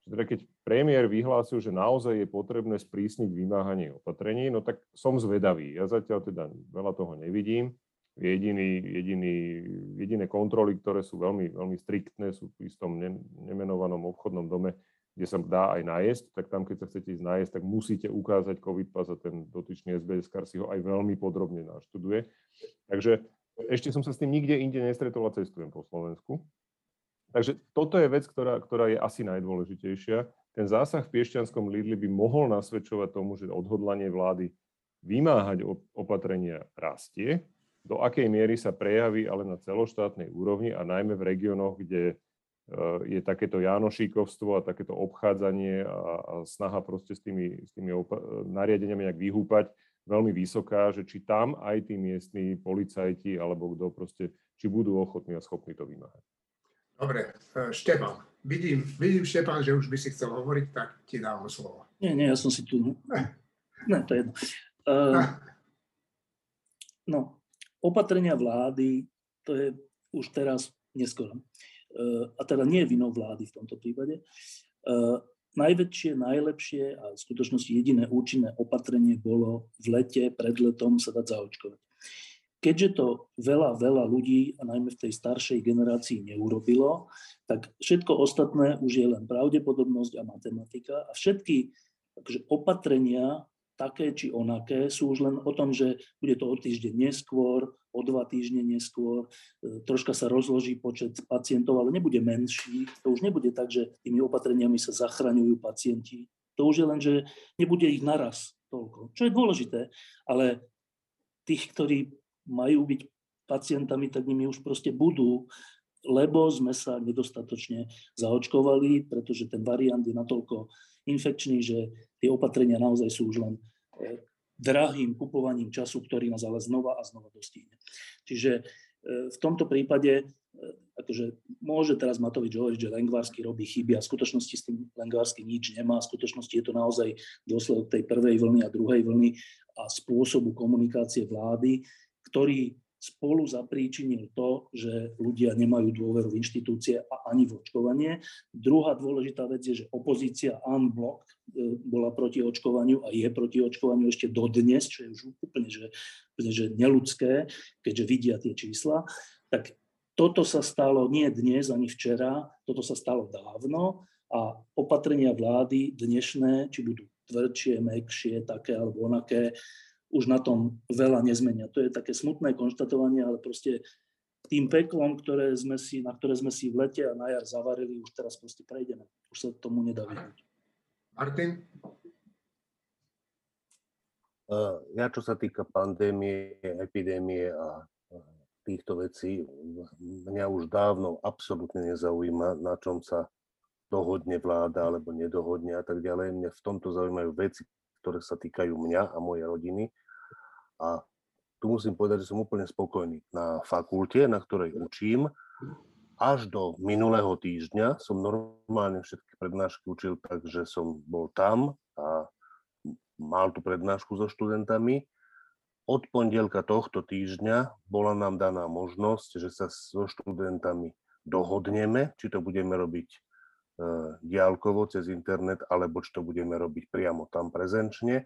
teda keď premiér vyhlásil, že naozaj je potrebné sprísniť vymáhanie opatrení, no tak som zvedavý. Ja zatiaľ teda veľa toho nevidím. Jediný, jediný, jediné kontroly, ktoré sú veľmi, veľmi striktné, sú v istom nemenovanom obchodnom dome, kde sa dá aj najesť, tak tam, keď sa chcete ísť najesť, tak musíte ukázať COVID pas a ten dotyčný es bé es kár si ho aj veľmi podrobne naštuduje. Takže ešte som sa s tým nikde inde nestretol a cestujem po Slovensku. Takže toto je vec, ktorá, ktorá je asi najdôležitejšia. Ten zásah v Piešťanskom Lidli by mohol nasvedčovať tomu, že odhodlanie vlády vymáhať opatrenia rastie, do akej miery sa prejaví ale na celoštátnej úrovni a najmä v regiónoch, kde je takéto janošíkovstvo a takéto obchádzanie a, a snaha proste s tými, s tými opa- nariadeniami nejak vyhúpať veľmi vysoká, že či tam aj tí miestni policajti alebo kto proste, či budú ochotní a schopní to vymáhať. Dobre, Štefán, vidím, vidím Štefán, že už by si chcel hovoriť, tak ti dám slovo. Nie, nie, ja som si tu. Ne, to je jedno. Uh, no, opatrenia vlády, to je už teraz neskoro. Uh, a teda nie vinou vlády v tomto prípade. Uh, najväčšie, najlepšie a v skutočnosti jediné účinné opatrenie bolo v lete, pred letom sa dať zaočkovať. Keďže to veľa, veľa ľudí, a najmä v tej staršej generácii, neurobilo, tak všetko ostatné už je len pravdepodobnosť a matematika. A všetky takže opatrenia, také či onaké, sú už len o tom, že bude to o týždeň neskôr, o dva týždne neskôr, troška sa rozloží počet pacientov, ale nebude menší. To už nebude tak, že tými opatreniami sa zachraňujú pacienti. To už je len, že nebude ich naraz toľko, čo je dôležité, ale tých, ktorí majú byť pacientami, tak nimi už proste budú, lebo sme sa nedostatočne zaočkovali, pretože ten variant je natoľko infekčný, že tie opatrenia naozaj sú už len drahým kupovaním času, ktorý nás ale znova a znova dostihne. Čiže v tomto prípade, akože môže teraz Matovič hovoriť, že Lengvarský robí chyby a v skutočnosti s tým Lengvarský nič nemá, v skutočnosti je to naozaj dôsledok tej prvej vlny a druhej vlny a spôsobu komunikácie vlády, ktorý spolu zapríčinil to, že ľudia nemajú dôveru v inštitúcie a ani v očkovanie. Druhá dôležitá vec je, že opozícia en bloc bola proti očkovaniu a je proti očkovaniu ešte dodnes, čo je už úplne že, že neľudské, keďže vidia tie čísla. Tak toto sa stalo nie dnes ani včera, toto sa stalo dávno a opatrenia vlády dnešné, či budú tvrdšie, mäkšie, také alebo onaké, už na tom veľa nezmenia. To je také smutné konštatovanie, ale proste tým peklom, ktoré sme si, na ktoré sme si v lete a na jar zavarili, už teraz proste prejdeme. Už sa tomu nedá vyhnúť. Martin? Ja, čo sa týka pandémie, epidémie a týchto vecí, mňa už dávno absolútne nezaujíma, na čom sa dohodne vláda alebo nedohodne a tak ďalej. Mňa v tomto zaujímajú veci, ktoré sa týkajú mňa a mojej rodiny. A tu musím povedať, že som úplne spokojný. Na fakulte, na ktorej učím, až do minulého týždňa som normálne všetky prednášky učil, takže som bol tam a mal tú prednášku so študentami. Od pondelka tohto týždňa bola nám daná možnosť, že sa so študentami dohodneme, či to budeme robiť e, diaľkovo cez internet, alebo či to budeme robiť priamo tam prezenčne.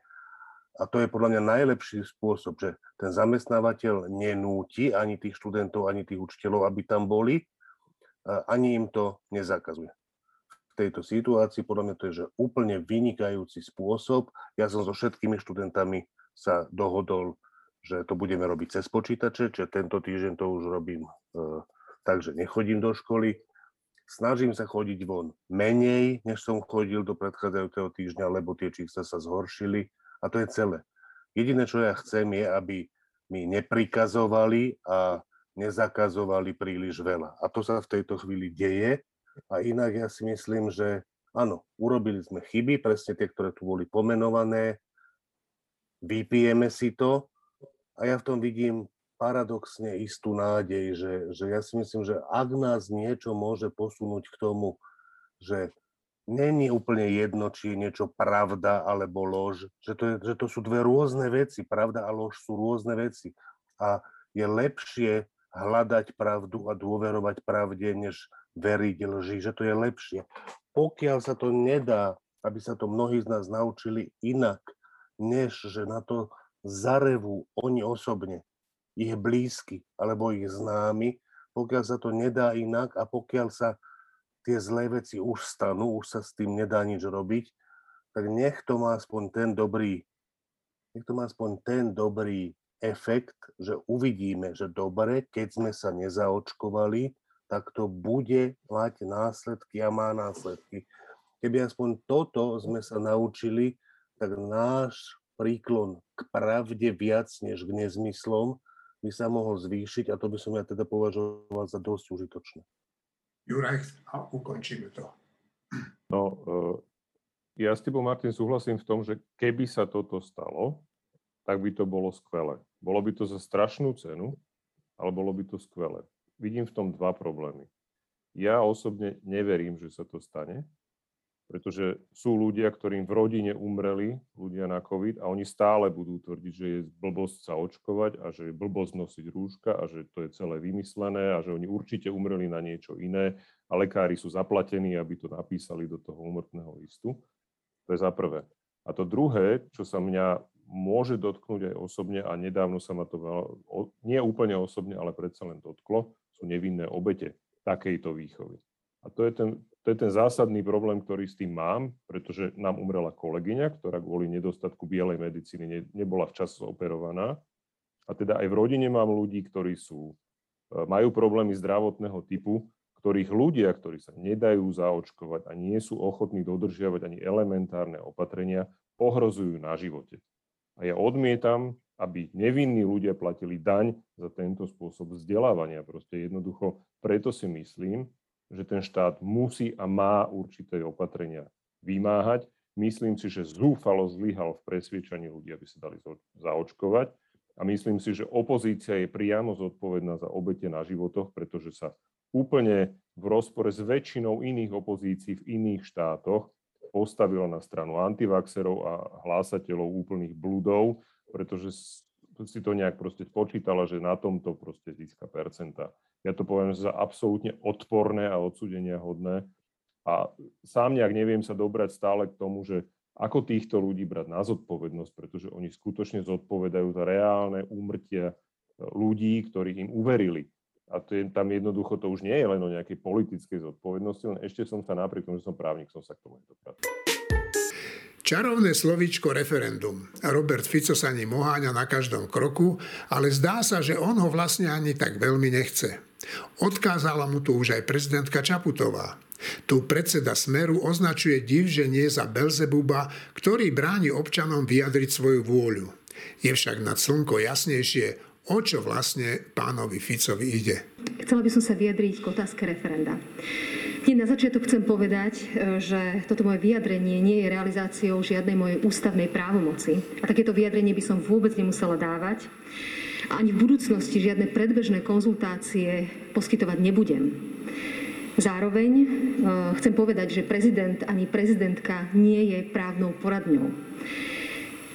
A to je podľa mňa najlepší spôsob, že ten zamestnávateľ nenúti ani tých študentov, ani tých učiteľov, aby tam boli, ani im to nezakazuje. V tejto situácii podľa mňa to je že úplne vynikajúci spôsob. Ja som so všetkými študentami sa dohodol, že to budeme robiť cez počítače, čiže tento týždeň to už robím e, tak, že nechodím do školy. Snažím sa chodiť von menej, než som chodil do predchádzajúceho týždňa, lebo tie čísla sa zhoršili. A to je celé. Jediné, čo ja chcem, je, aby mi neprikazovali a nezakazovali príliš veľa. A to sa v tejto chvíli deje. A inak ja si myslím, že áno, urobili sme chyby, presne tie, ktoré tu boli pomenované. Vypijeme si to. A ja v tom vidím paradoxne istú nádej, že, že ja si myslím, že ak nás niečo môže posunúť k tomu, že není úplne jedno, či je niečo pravda alebo lož, že to, je, že to sú dve rôzne veci. Pravda a lož sú rôzne veci. A je lepšie hľadať pravdu a dôverovať pravde, než veriť lži, že to je lepšie. Pokiaľ sa to nedá, aby sa to mnohí z nás naučili inak, než že na to zarevú oni osobne, ich blízky alebo ich známi, pokiaľ sa to nedá inak a pokiaľ sa tie zlé veci už stanú, už sa s tým nedá nič robiť, tak nech to má aspoň ten dobrý, nech to má aspoň ten dobrý efekt, že uvidíme, že dobre, keď sme sa nezaočkovali, tak to bude mať následky a má následky. Keby aspoň toto sme sa naučili, tak náš príklon k pravde viac než k nezmyslom by sa mohol zvýšiť a to by som ja teda považoval za dosť užitočné. Juraj, a ukončíme to. No, ja s tebou, Martin, súhlasím v tom, že keby sa toto stalo, tak by to bolo skvelé. Bolo by to za strašnú cenu, ale bolo by to skvelé. Vidím v tom dva problémy. Ja osobne neverím, že sa to stane, pretože sú ľudia, ktorým v rodine umreli ľudia na COVID a oni stále budú tvrdiť, že je blbosť sa očkovať a že je blbosť nosiť rúška a že to je celé vymyslené a že oni určite umreli na niečo iné a lekári sú zaplatení, aby to napísali do toho úmrtného listu. To je za prvé. A to druhé, čo sa mňa môže dotknúť aj osobne a nedávno sa ma to nie úplne osobne, ale predsa len dotklo, sú nevinné obete takejto výchovy. A to je ten To je ten zásadný problém, ktorý s tým mám, pretože nám umrela kolegyňa, ktorá kvôli nedostatku bielej medicíny ne, nebola včas operovaná. A teda aj v rodine mám ľudí, ktorí sú, majú problémy zdravotného typu, ktorých ľudia, ktorí sa nedajú zaočkovať a nie sú ochotní dodržiavať ani elementárne opatrenia, ohrozujú na živote. A ja odmietam, aby nevinní ľudia platili daň za tento spôsob vzdelávania. Proste jednoducho, preto si myslím, že ten štát musí a má určité opatrenia vymáhať. Myslím si, že zúfalo zlyhal v presviedčaní ľudí, aby sa dali zaočkovať. A myslím si, že opozícia je priamo zodpovedná za obete na životoch, pretože sa úplne v rozpore s väčšinou iných opozícií v iných štátoch postavila na stranu antivaxerov a hlásateľov úplných bludov, pretože si to nejak proste počítala, že na tomto proste získa percenta. Ja to poviem za absolútne odporné a odsúdenia hodné. A sám nejak neviem sa dobrať stále k tomu, že ako týchto ľudí brať na zodpovednosť, pretože oni skutočne zodpovedajú za reálne úmrtia ľudí, ktorých im uverili. A to je, tam jednoducho to už nie je len o nejakej politickej zodpovednosti, len ešte som sa napriek tomu, že som právnik, som sa k tomu nedopratil. Čarovné slovíčko referendum. Robert Fico sa ním oháňa na každom kroku, ale zdá sa, že on ho vlastne ani tak veľmi nechce. Odkázala mu tu už aj prezidentka Čaputová. Tu predseda Smeru označuje div, že nie za Belzebuba, ktorý bráni občanom vyjadriť svoju vôľu. Je však nad slnko jasnejšie, o čo vlastne pánovi Ficovi ide. Chcela by som sa vyjadriť k otázke referenda. Na začiatok chcem povedať, že toto moje vyjadrenie nie je realizáciou žiadnej mojej ústavnej právomoci. A takéto vyjadrenie by som vôbec nemusela dávať. a ani v budúcnosti žiadne predbežné konzultácie poskytovať nebudem. Zároveň e, chcem povedať, že prezident ani prezidentka nie je právnou poradňou.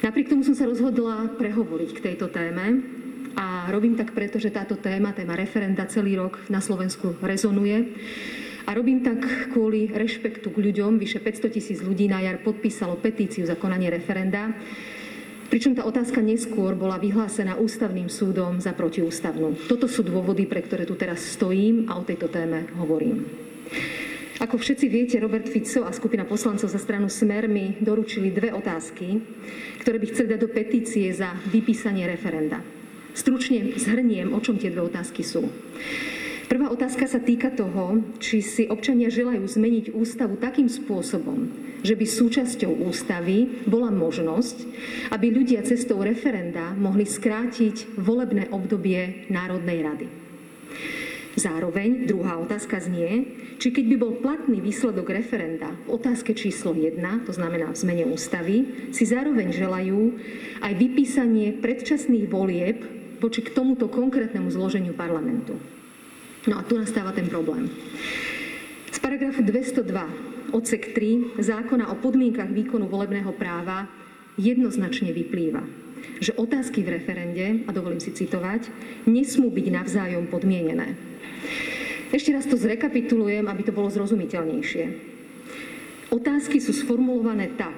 Napriek tomu som sa rozhodla prehovoriť k tejto téme a robím tak preto, že táto téma, téma referenda celý rok na Slovensku rezonuje. A robím tak kvôli rešpektu k ľuďom. Vyše päťsto tisíc ľudí na jar podpísalo petíciu za konanie referenda, pričom tá otázka neskôr bola vyhlásená ústavným súdom za protiústavnú. Toto sú dôvody, pre ktoré tu teraz stojím a o tejto téme hovorím. Ako všetci viete, Robert Fico a skupina poslancov za stranu Smer mi doručili dve otázky, ktoré by chceli dať do petície za vypísanie referenda. Stručne zhrniem, o čom tie dve otázky sú. Prvá otázka sa týka toho, či si občania želajú zmeniť ústavu takým spôsobom, že by súčasťou ústavy bola možnosť, aby ľudia cestou referenda mohli skrátiť volebné obdobie Národnej rady. Zároveň druhá otázka znie, či keď by bol platný výsledok referenda v otázke číslo jedna, to znamená v zmene ústavy, si zároveň želajú aj vypísanie predčasných volieb voči k tomuto konkrétnemu zloženiu parlamentu. No a tu nastáva ten problém. Z paragrafu dvesto dva odsek tri zákona o podmienkach výkonu volebného práva jednoznačne vyplýva, že otázky v referende, a dovolím si citovať, nesmú byť navzájom podmienené. Ešte raz to zrekapitulujem, aby to bolo zrozumiteľnejšie. Otázky sú sformulované tak,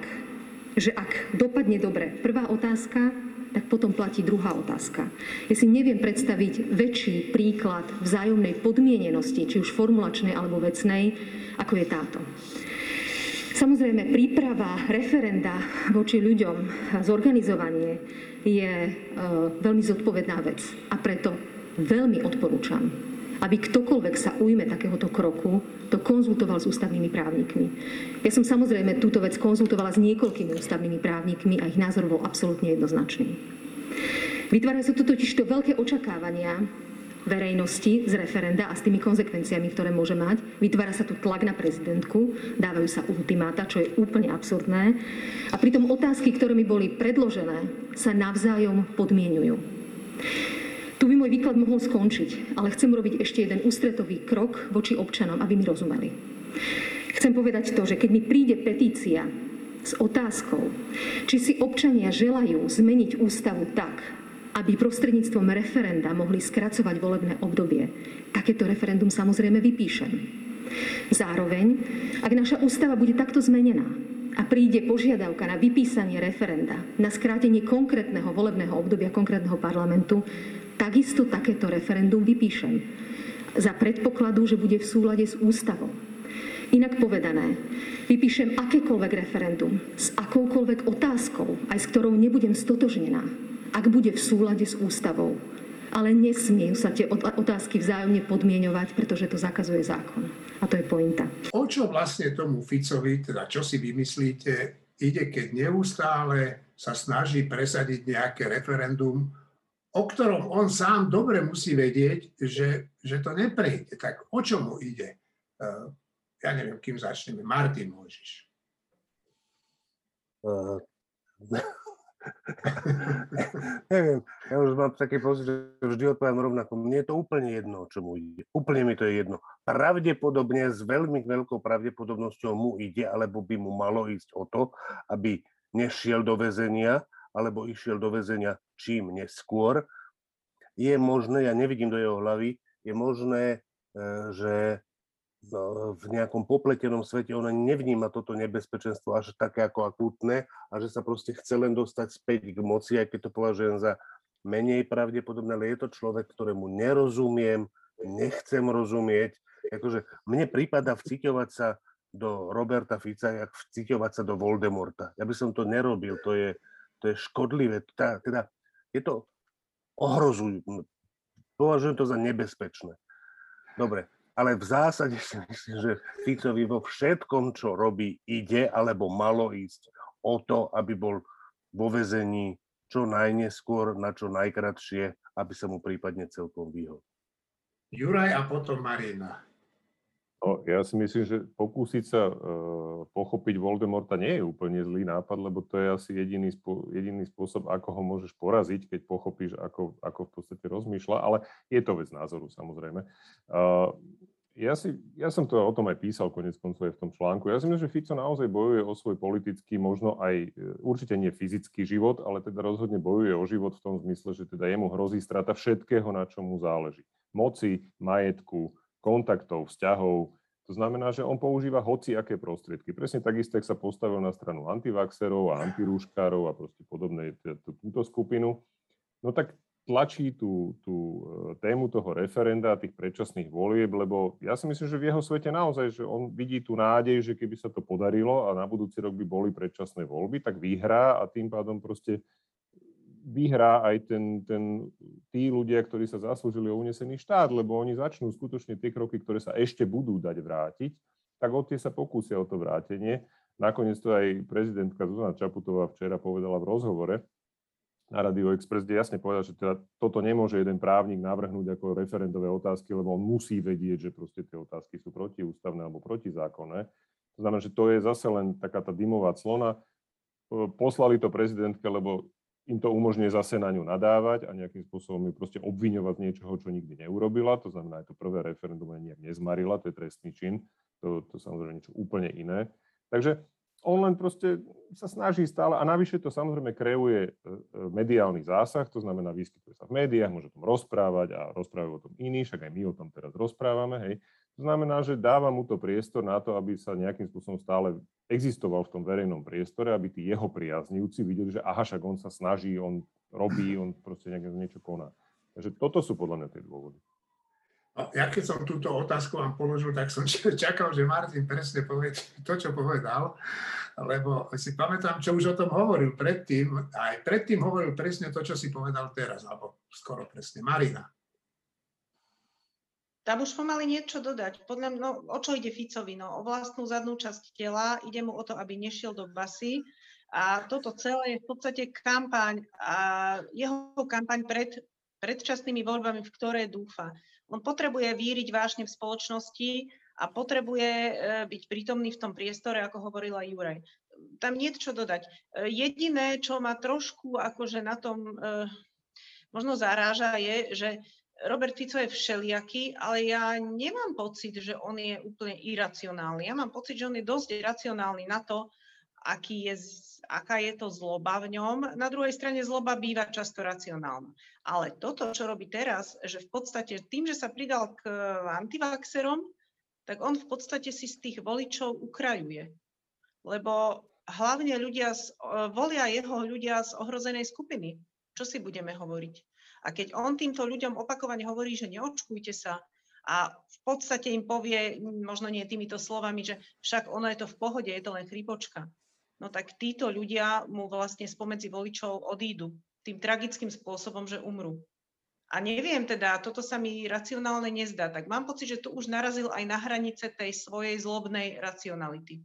že ak dopadne dobre prvá otázka, tak potom platí druhá otázka. Ja si neviem predstaviť väčší príklad vzájomnej podmienenosti, či už formulačnej alebo vecnej, ako je táto. Samozrejme, príprava referenda voči ľuďom, zorganizovanie je e, veľmi zodpovedná vec. A preto veľmi odporúčam, aby ktokoľvek sa ujme takéhoto kroku, to konzultoval s ústavnými právnikmi. Ja som samozrejme túto vec konzultovala s niekoľkými ústavnými právnikmi a ich názor bol absolútne jednoznačný. Vytvárajú sa tu totižto veľké očakávania verejnosti z referenda a s tými konzekvenciami, ktoré môže mať. Vytvára sa tu tlak na prezidentku, dávajú sa ultimáta, čo je úplne absurdné. A pritom otázky, ktoré mi boli predložené, sa navzájom podmieňujú. Tu by môj výklad mohol skončiť, ale chcem robiť ešte jeden ústretový krok voči občanom, aby mi rozumeli. Chcem povedať to, že keď mi príde petícia s otázkou, či si občania želajú zmeniť ústavu tak, aby prostredníctvom referenda mohli skracovať volebné obdobie. Takéto referendum samozrejme vypíšem. Zároveň, ak naša ústava bude takto zmenená a príde požiadavka na vypísanie referenda, na skrátenie konkrétneho volebného obdobia konkrétneho parlamentu, takisto takéto referendum vypíšem. Za predpokladu, že bude v súlade s ústavou. Inak povedané, vypíšem akékoľvek referendum s akoukoľvek otázkou, aj s ktorou nebudem stotožnená, ak bude v súlade s ústavou. Ale nesmiejú sa tie otázky vzájomne podmieňovať, pretože to zakazuje zákon. A to je pointa. O čo vlastne tomu Ficovi, teda čo si vymyslíte, ide, keď neustále sa snaží presadiť nejaké referendum, o ktorom on sám dobre musí vedieť, že, že to neprejde. Tak o čomu ide? Ja neviem, kým začneme. Martin, môžeš. Uh... Neviem, ja už mám taký pocit, že vždy odpovedám rovnako. Mne je to úplne jedno, o čomu ide. Úplne mi to je jedno. Pravdepodobne, s veľmi veľkou pravdepodobnosťou mu ide, alebo by mu malo ísť o to, aby nešiel do väzenia, alebo išiel do väzenia čím neskôr. Je možné, ja nevidím do jeho hlavy, je možné, že v nejakom popletenom svete ona nevníma toto nebezpečenstvo až také ako akútne a že sa proste chce len dostať späť k moci, aj keď to považujem za menej pravdepodobné, ale je to človek, ktorému nerozumiem, nechcem rozumieť. Akože mne prípada vciťovať sa do Roberta Fica, jak vciťovať sa do Voldemorta. Ja by som to nerobil, to je, to je škodlivé. Tá, teda je to ohrozujúce. Považujem to za nebezpečné. Dobre. Ale v zásade si myslím, že Ficovi vo všetkom, čo robí, ide alebo malo ísť o to, aby bol vo väzení čo najneskôr, na čo najkratšie, aby sa mu prípadne celkom vyhol. Juraj a potom Marina. No, ja si myslím, že pokúsiť sa e, pochopiť Voldemorta nie je úplne zlý nápad, lebo to je asi jediný, spô- jediný spôsob, ako ho môžeš poraziť, keď pochopíš, ako, ako v podstate rozmýšľa, ale je to vec názoru, samozrejme. E, ja, si, ja som to o tom aj písal, konec koncov v tom článku. Ja si myslím, že Fico naozaj bojuje o svoj politický, možno aj určite nie fyzický život, ale teda rozhodne bojuje o život v tom zmysle, že teda jemu hrozí strata všetkého, na čo mu záleží. Moci, majetku, kontaktov, vzťahov. To znamená, že on používa hociaké prostriedky. Presne takisto, ak sa postavil na stranu antivaxerov a antirúškárov a proste podobne túto skupinu, no tak tlačí tú, tú tému toho referenda a tých predčasných volieb, lebo ja si myslím, že v jeho svete naozaj, že on vidí tú nádej, že keby sa to podarilo a na budúci rok by boli predčasné voľby, tak vyhrá a tým pádom proste vyhrá aj ten, ten, tí ľudia, ktorí sa zaslúžili o unesený štát, lebo oni začnú skutočne tie kroky, ktoré sa ešte budú dať vrátiť, tak od tie sa pokúsia o to vrátenie. Nakoniec to aj prezidentka Zuzana Čaputová včera povedala v rozhovore na Radio Express, kde jasne povedala, že teda toto nemôže jeden právnik navrhnúť ako referendové otázky, lebo on musí vedieť, že proste tie otázky sú protiústavné alebo protizákonné. To znamená, že to je zase len taká tá dymová clona. Poslali to prezidentke, lebo im to umožňuje zase na ňu nadávať a nejakým spôsobom ju proste obviňovať z niečoho, čo nikdy neurobila. To znamená, aj to prvé referendum nejak nezmarila, to je trestný čin. To, to samozrejme niečo úplne iné. Takže on len proste sa snaží stále a navyše to samozrejme kreuje mediálny zásah, to znamená vyskytuje sa v médiách, môže o tom rozprávať a rozprávajú o tom iní, však aj my o tom teraz rozprávame, hej. To znamená, že dáva mu to priestor na to, aby sa nejakým spôsobom stále existoval v tom verejnom priestore, aby tí jeho priaznivci videli, že aha, však on sa snaží, on robí, on proste niečo koná. Takže toto sú podľa mňa tie dôvody. Ja keď som túto otázku vám položil, tak som čakal, že Martin presne povie to, čo povedal, lebo si pamätám, čo už o tom hovoril predtým, aj predtým hovoril presne to, čo si povedal teraz, alebo skoro presne. Marina. Tam už pomaly niečo dodať. Podľa mňa, no, o čo ide Ficovi? No, o vlastnú zadnú časť tela, ide mu o to, aby nešiel do basy. A toto celé je v podstate kampaň a jeho kampaň pred predčasnými voľbami, v ktoré dúfa. On potrebuje víriť vášne v spoločnosti a potrebuje byť prítomný v tom priestore, ako hovorila Juraj. Tam niečo dodať. Jediné, čo ma trošku akože na tom možno zaráža, je, že Robert Fico je všelijaký, ale ja nemám pocit, že on je úplne iracionálny. Ja mám pocit, že on je dosť racionálny na to, aký je, aká je to zloba v ňom. Na druhej strane zloba býva často racionálna. Ale toto, čo robí teraz, že v podstate tým, že sa pridal k antivaxerom, tak on v podstate si z tých voličov ukrajuje. Lebo hlavne ľudia z, volia jeho ľudia z ohrozenej skupiny. Čo si budeme hovoriť? A keď on týmto ľuďom opakovane hovorí, že neočkujte sa a v podstate im povie, možno nie týmito slovami, že však ono je to v pohode, je to len chrípočka, no tak títo ľudia mu vlastne spomedzi voličov odídu tým tragickým spôsobom, že umrú. A neviem teda, toto sa mi racionálne nezdá, tak mám pocit, že tu už narazil aj na hranice tej svojej zlobnej racionality.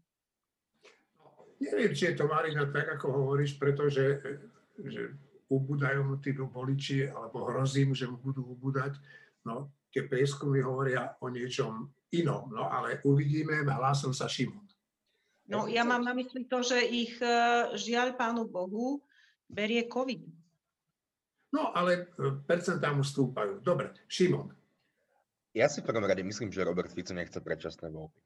Neviem, či je to, Marina, tak, ako hovoríš, pretože že ubúdajú mu tí voliči, alebo hrozí mu, že mu budú ubúdať. No, tie prieskumy hovoria o niečom inom, no ale uvidíme, hlásil sa Šimon. No, ja mám na mysli to, že ich žiaľ Pánu Bohu berie COVID. No, ale percentá mu stúpajú. Dobre, Šimon. Ja si v prvom rade myslím, že Robert Fico nechce predčasné voľby.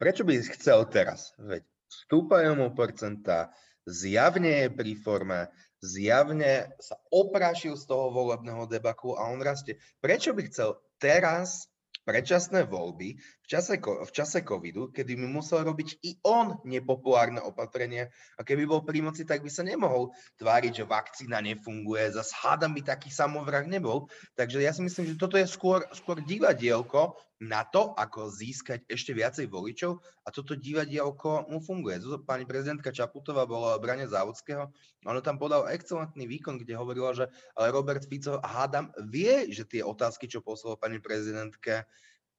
Prečo by ich chcel teraz? Veď stúpajú mu percentá, zjavne je pri forme, zjavne sa oprášil z toho volebného debaku a on rastie. Prečo by chcel teraz predčasné voľby v čase, v čase covidu, kedy by musel robiť i on nepopulárne opatrenie a keby bol pri moci, tak by sa nemohol tváriť, že vakcína nefunguje, zas hádam by taký samovrah nebol. Takže ja si myslím, že toto je skôr, skôr divadielko na to, ako získať ešte viacej voličov a toto divadielko mu funguje. Pani prezidentka Čaputová bola v brane Závodského, ona tam podala excelentný výkon, kde hovorila, že Robert Fico, hádam, vie, že tie otázky, čo poslala pani prezidentke,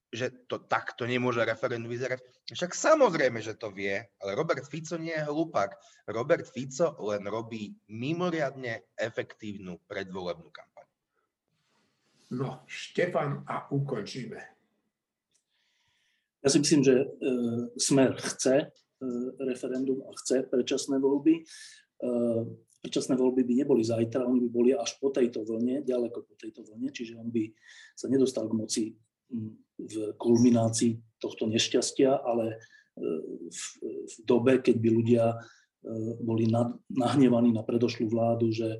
že to takto nemôže referendum vyzerať. Však samozrejme, že to vie, ale Robert Fico nie je hlupák. Robert Fico len robí mimoriadne efektívnu predvolebnú kampaň. No, Štefán, a ukončíme. Ja si myslím, že e, Smer chce e, referendum a chce predčasné voľby. E, predčasné voľby by neboli zajtra, oni by boli až po tejto vlne, ďaleko po tejto vlne, čiže on by sa nedostal k moci v kulminácii tohto nešťastia, ale v, v dobe, keď by ľudia boli nad, nahnevaní na predošlú vládu, že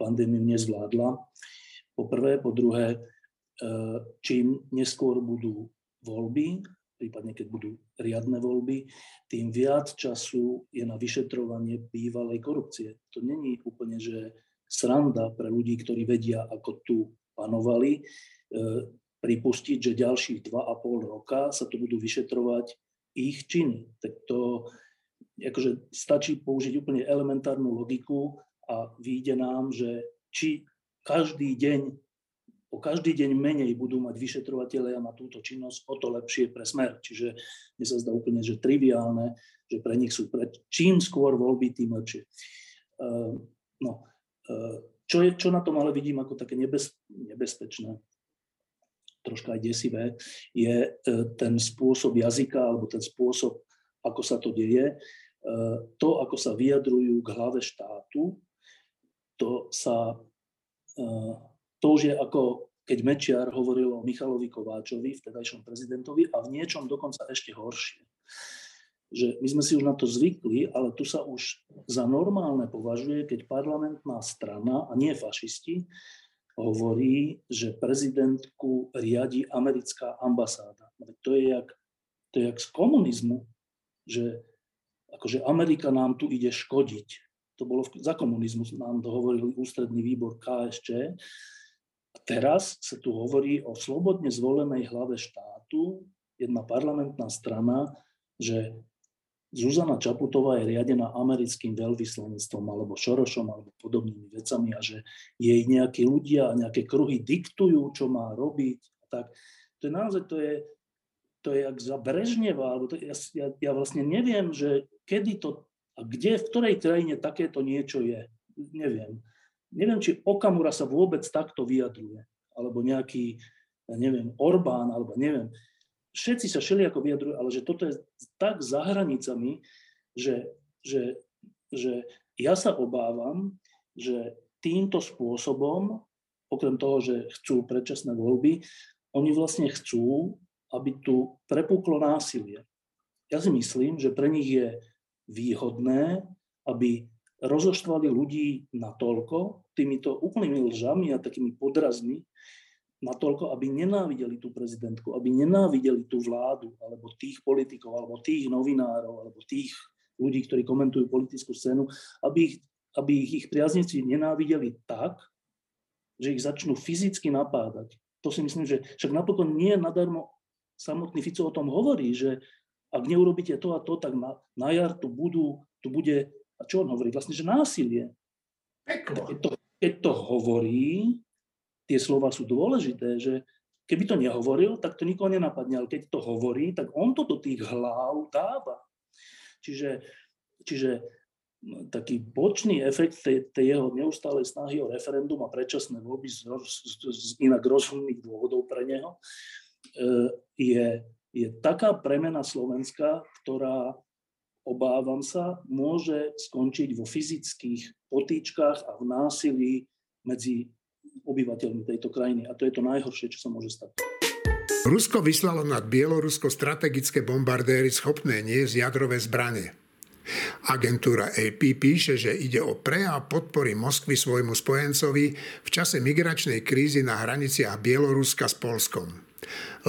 pandémiu nezvládla. Po prvé, po druhé, čím neskôr budú voľby, prípadne keď budú riadne voľby, tým viac času je na vyšetrovanie bývalej korupcie. To není úplne, že sranda pre ľudí, ktorí vedia, ako tu panovali, pripustiť, že ďalších dva a pol roka sa tu budú vyšetrovať ich činy. Tak to, akože stačí použiť úplne elementárnu logiku a vyjde nám, že či každý deň, o každý deň menej budú mať vyšetrovatelia na túto činnosť, o to lepšie pre Smer. Čiže mne sa zdá úplne, že triviálne, že pre nich sú pred čím skôr voľby, tým lepšie. Uh, no, uh, čo, je, čo na tom ale vidím ako také nebez, nebezpečné, troška aj desivé, je ten spôsob jazyka alebo ten spôsob, ako sa to deje. To, ako sa vyjadrujú k hlave štátu, to sa, to už je ako keď Mečiar hovoril o Michalovi Kováčovi, vtedajšom prezidentovi, a v niečom dokonca ešte horšie. Že my sme si už na to zvykli, ale tu sa už za normálne považuje, keď parlamentná strana, a nie fašisti, hovorí, že prezidentku riadi americká ambasáda. To je jak, to je jak z komunizmu, že akože Amerika nám tu ide škodiť. To bolo v, za komunizmu, nám to hovoril ústredný výbor K S Č. A teraz sa tu hovorí o slobodne zvolenej hlave štátu, jedna parlamentná strana, že Zuzana Čaputová je riadená americkým veľvyslanectvom alebo Šorošom alebo podobnými vecami a že jej nejakí ľudia a nejaké kruhy diktujú, čo má robiť. Tak to je naozaj, to je, to je jak za Brežneva, alebo to, ja, ja vlastne neviem, že kedy to, a kde, v ktorej krajine takéto niečo je. Neviem. Neviem, či Okamura sa vôbec takto vyjadruje, alebo nejaký, ja neviem, Orbán, alebo neviem. Všetci sa všelijako vyjadrujú, ale že toto je tak za hranicami, že, že, že ja sa obávam, že týmto spôsobom, okrem toho, že chcú predčasné voľby, oni vlastne chcú, aby tu prepuklo násilie. Ja si myslím, že pre nich je výhodné, aby rozoštvali ľudí natoľko týmito úplnými lžami a takými podrazmi, natoľko, aby nenávideli tú prezidentku, aby nenávideli tú vládu, alebo tých politikov, alebo tých novinárov, alebo tých ľudí, ktorí komentujú politickú scénu, aby ich, aby ich priaznivci nenávideli tak, že ich začnú fyzicky napádať. To si myslím, že však napokon nie nadarmo samotný Fico o tom hovorí, že ak neurobíte to a to, tak na, na jar tu budú, tu bude, a čo on hovorí? Vlastne, že násilie. Peklo. Keď to, keď to hovorí, tie slova sú dôležité, že keby to nehovoril, tak to nikoho nenapadne, ale keď to hovorí, tak on to do tých hlav dáva. Čiže, čiže taký bočný efekt tej, tej jeho neustálej snahy o referendum a predčasné voľby z, z, z inak rozumných dôvodov pre neho je, je taká premena Slovenska, ktorá, obávam sa, môže skončiť vo fyzických potýčkach a v násilí medzi obyvateľmi tejto krajiny. A to je to najhoršie, čo sa môže stať. Rusko vyslalo nad Bielorusko strategické bombardéry schopné niesť jadrové zbrane. Agentúra A P píše, že ide o prejav podpory Moskvy svojmu spojencovi v čase migračnej krízy na hraniciach Bieloruska s Poľskom.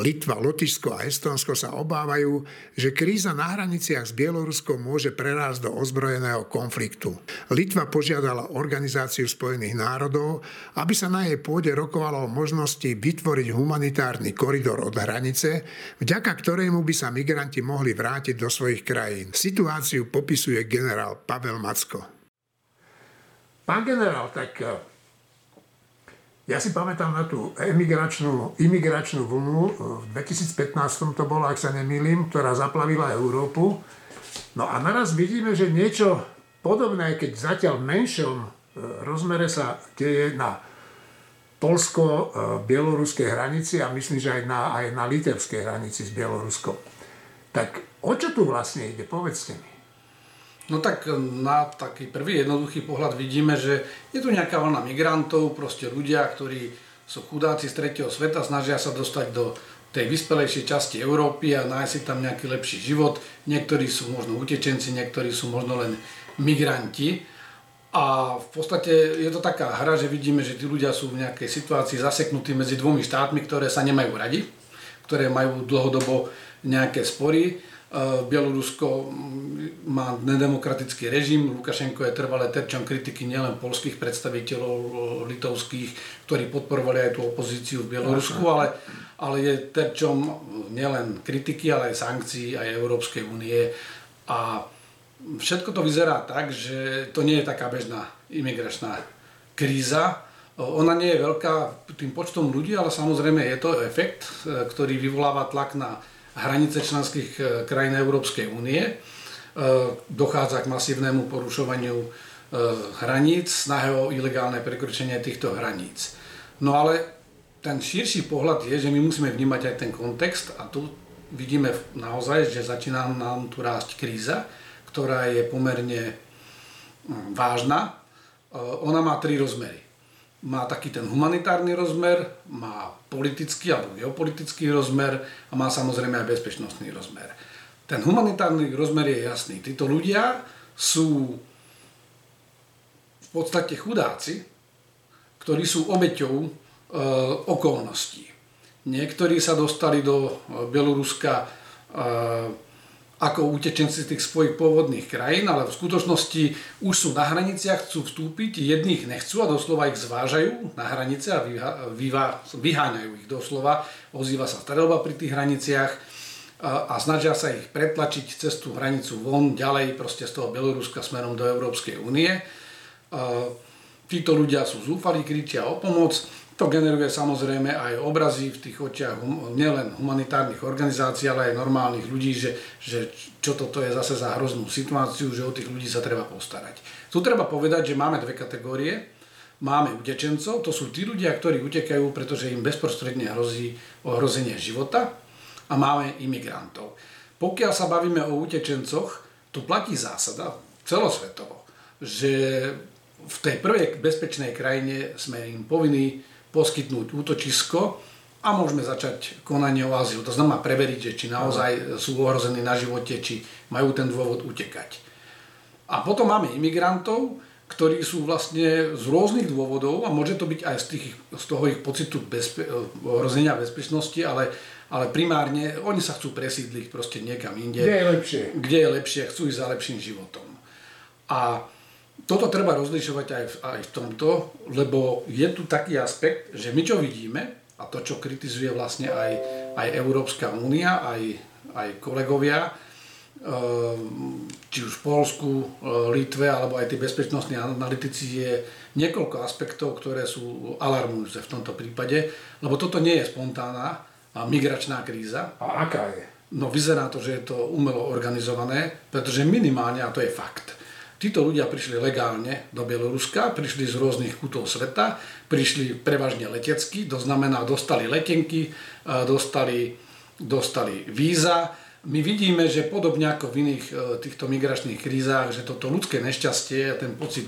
Litva, Lotyšsko a Estónsko sa obávajú, že kríza na hraniciach s Bieloruskom môže prerásť do ozbrojeného konfliktu. Litva požiadala Organizáciu spojených národov, aby sa na jej pôde rokovalo o možnosti vytvoriť humanitárny koridor od hranice, vďaka ktorému by sa migranti mohli vrátiť do svojich krajín. Situáciu popisuje generál Pavol Macek. Pán generál, tak ja si pamätám na tú emigračnú, imigračnú vlnu, v dvetisíc pätnásť to bolo, ak sa nemýlim, ktorá zaplavila Európu. No a naraz vidíme, že niečo podobné, keď zatiaľ v menšom rozmere sa deje na poľsko-bieloruskej hranici a myslím, že aj na, aj na litevskej hranici s Bieloruskom. Tak o čo tu vlastne ide? Povedzte mi. No tak na taký prvý jednoduchý pohľad vidíme, že je tu nejaká vlna migrantov, proste ľudia, ktorí sú chudáci z tretieho sveta, snažia sa dostať do tej vyspelejšej časti Európy a nájsť si tam nejaký lepší život. Niektorí sú možno utečenci, niektorí sú možno len migranti. A v podstate je to taká hra, že vidíme, že tí ľudia sú v nejakej situácii zaseknutí medzi dvomi štátmi, ktoré sa nemajú radi, ktoré majú dlhodobo nejaké spory. Bielorusko má nedemokratický režim, Lukašenko je trvalé terčom kritiky nielen poľských predstaviteľov, litovských, ktorí podporovali aj tú opozíciu v Bielorusku, ale, ale je terčom nielen kritiky, ale aj sankcií, aj Európskej únie. A všetko to vyzerá tak, že to nie je taká bežná imigračná kríza. Ona nie je veľká tým počtom ľudí, ale samozrejme je to efekt, ktorý vyvoláva tlak na hranice členských krajín Európskej únie. Dochádza k masívnemu porušovaniu hraníc, snahe o ilegálne prekročenie týchto hraníc. No ale ten širší pohľad je, že my musíme vnímať aj ten kontext a tu vidíme naozaj, že začína nám tu rásť kríza, ktorá je pomerne vážna. Ona má tri rozmery. Má taký ten humanitárny rozmer, má politický alebo geopolitický rozmer a má samozrejme aj bezpečnostný rozmer. Ten humanitárny rozmer je jasný. Títo ľudia sú v podstate chudáci, ktorí sú obeťou e, okolností. Niektorí sa dostali do Bieloruska e, ako utečenci z tých svojich pôvodných krajín, ale v skutočnosti už sú na hraniciach, chcú vstúpiť, jedných nechcú a doslova ich zvážajú na hranice a vyháňajú ich doslova. Ozýva sa streľba pri tých hraniciach a snažia sa ich pretlačiť cez tú hranicu von, ďalej proste z toho Bieloruska smerom do Európskej únie. Títo ľudia sú zúfalí, kričia o pomoc. To generuje samozrejme aj obrazy v tých očiach nielen humanitárnych organizácií, ale aj normálnych ľudí, že, že čo toto je zase za hroznú situáciu, že o tých ľudí sa treba postarať. Tu treba povedať, že máme dve kategórie. Máme utečencov, to sú tí ľudia, ktorí utekajú, pretože im bezprostredne hrozí ohrozenie života, a máme imigrantov. Pokiaľ sa bavíme o utečencoch, tu platí zásada celosvetovo, že v tej prvej bezpečnej krajine sme im povinní poskytnúť útočisko a môžeme začať konanie o azyl. To znamená preveriť, že či naozaj sú ohrození na živote, či majú ten dôvod utekať. A potom máme imigrantov, ktorí sú vlastne z rôznych dôvodov, a môže to byť aj z, tých, z toho ich pocitu bezpe- ohrozenia bezpečnosti, ale, ale primárne oni sa chcú presídliť proste niekam inde. Kde je lepšie. Kde je lepšie, chcú ísť za lepším životom. A toto treba rozlišovať aj v, aj v tomto, lebo je tu taký aspekt, že my čo vidíme, a to čo kritizuje vlastne aj, aj Európska únia, aj, aj kolegovia, či už v Poľsku, Litve, alebo aj tí bezpečnostní analytici, je niekoľko aspektov, ktoré sú alarmujúce v tomto prípade, lebo toto nie je spontánna migračná kríza. A aká je? No vyzerá to, že je to umelo organizované, pretože minimálne, a to je fakt, títo ľudia prišli legálne do Bieloruska, prišli z rôznych kútov sveta, prišli prevažne letecky, to znamená dostali letenky, dostali, dostali víza. My vidíme, že podobne ako v iných týchto migračných krízach, že toto ľudské nešťastie a ten pocit,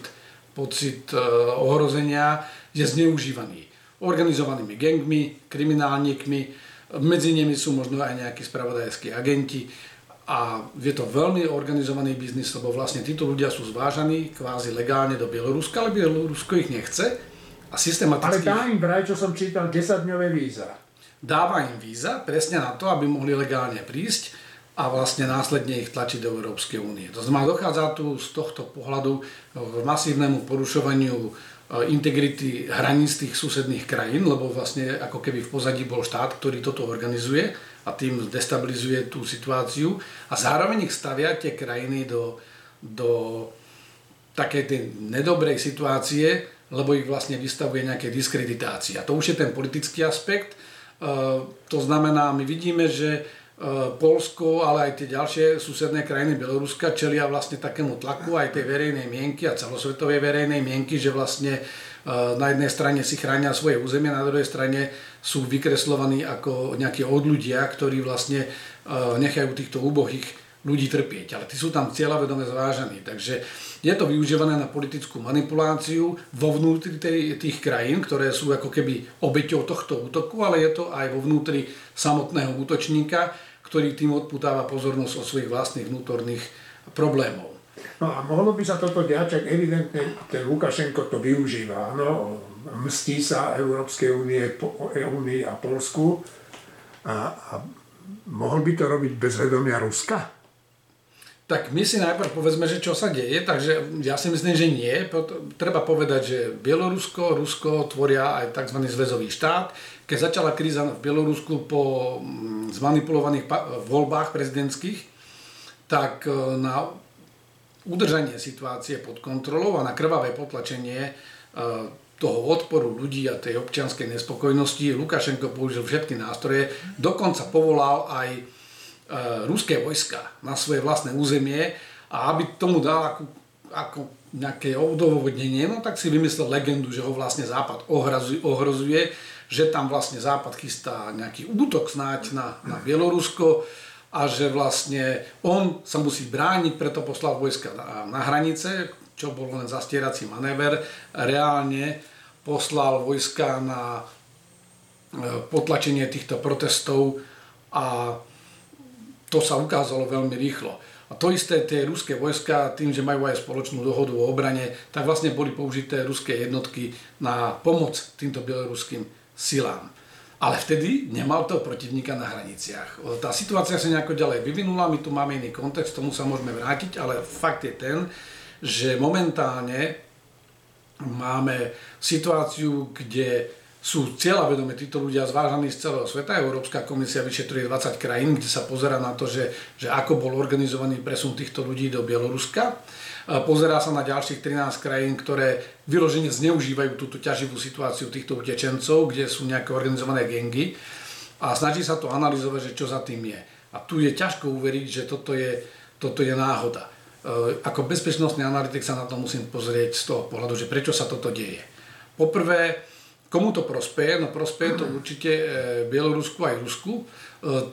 pocit ohrozenia je zneužívaný organizovanými gangmi, kriminálnikmi, medzi nimi sú možno aj nejakí spravodajskí agenti. A je to veľmi organizovaný biznis, lebo vlastne títo ľudia sú zvážaní kvázi legálne do Bieloruska, ale Bielorusko ich nechce a systematicky... Ale dá im vraj, čo som čítal, desaťdňové víza. Dáva im víza presne na to, aby mohli legálne prísť a vlastne následne ich tlačiť do Európskej únie. To znamená, dochádza tu z tohto pohľadu k masívnemu porušovaniu integrity hraníc tých susedných krajín, lebo vlastne ako keby v pozadí bol štát, ktorý toto organizuje, a tým destabilizuje tú situáciu a zároveň ich stavia tie krajiny do, do takej tej nedobrej situácie, lebo ich vlastne vystavuje nejaké diskreditácie. A to už je ten politický aspekt. E, to znamená, my vidíme, že e, Poľsko, ale aj tie ďalšie susedné krajiny Bieloruska čelia vlastne takému tlaku aj tej verejnej mienky a celosvetovej verejnej mienky, že vlastne na jednej strane si chránia svoje územie, na druhej strane sú vykreslovaní ako nejakí odľudia, ktorí vlastne nechajú týchto úbohých ľudí trpieť. Ale tí sú tam cieľavedome zvážení. Takže je to využívané na politickú manipuláciu vo vnútri tej, tých krajín, ktoré sú ako keby obeťou tohto útoku, ale je to aj vo vnútri samotného útočníka, ktorý tým odputáva pozornosť od svojich vlastných vnútorných problémov. No a mohlo by sa toto diať, ak evidentne ten Lukašenko to využíva. Áno, mstí sa Európskej únii a Poľsku. A, a mohol by to robiť bez vedomia Ruska? Tak my si najprv povedzme, že čo sa deje. Takže ja si myslím, že nie. Treba povedať, že Bielorusko, Rusko tvoria aj tzv. Zväzový štát. Keď začala kríza v Bielorusku po zmanipulovaných voľbách prezidentských, tak na udržanie situácie pod kontrolou a na krvavé potlačenie toho odporu ľudí a tej občianskej nespokojnosti Lukašenko použil všetky nástroje. Dokonca povolal aj ruské vojska na svoje vlastné územie a aby tomu dal ako, ako nejaké odôvodnenie, no tak si vymyslel legendu, že ho vlastne Západ ohrozuje, ohrozuje že tam vlastne Západ chystá nejaký útok snáď na, na Bielorusko a že vlastne on sa musí brániť, preto poslal vojska na, na hranice, čo bol len zastierací manéver, reálne poslal vojska na potlačenie týchto protestov a to sa ukázalo veľmi rýchlo. A to isté tie ruské vojska, tým, že majú aj spoločnú dohodu o obrane, tak vlastne boli použité ruské jednotky na pomoc týmto bieloruským silám. Ale vtedy nemal toho protivníka na hraniciach. Tá situácia sa nejako ďalej vyvinula, my tu máme iný kontext, tomu sa môžeme vrátiť, ale fakt je ten, že momentálne máme situáciu, kde sú cieľavedome títo ľudia zvážaní z celého sveta. Európska komisia vyšetruje dvadsať krajín, kde sa pozerá na to, že, že ako bol organizovaný presun týchto ľudí do Bieloruska. Pozerá sa na ďalších trinásť krajín, ktoré vyložene zneužívajú túto ťaživú situáciu týchto utečencov, kde sú nejaké organizované gangy. A snaží sa to analyzovať, že čo za tým je. A tu je ťažko uveriť, že toto je, toto je náhoda. Ako bezpečnostný analytik sa na to musím pozrieť z toho pohľadu, že prečo sa toto deje. Poprvé, komu to prospeje? No prospeje to určite Bielorusku aj Rusku.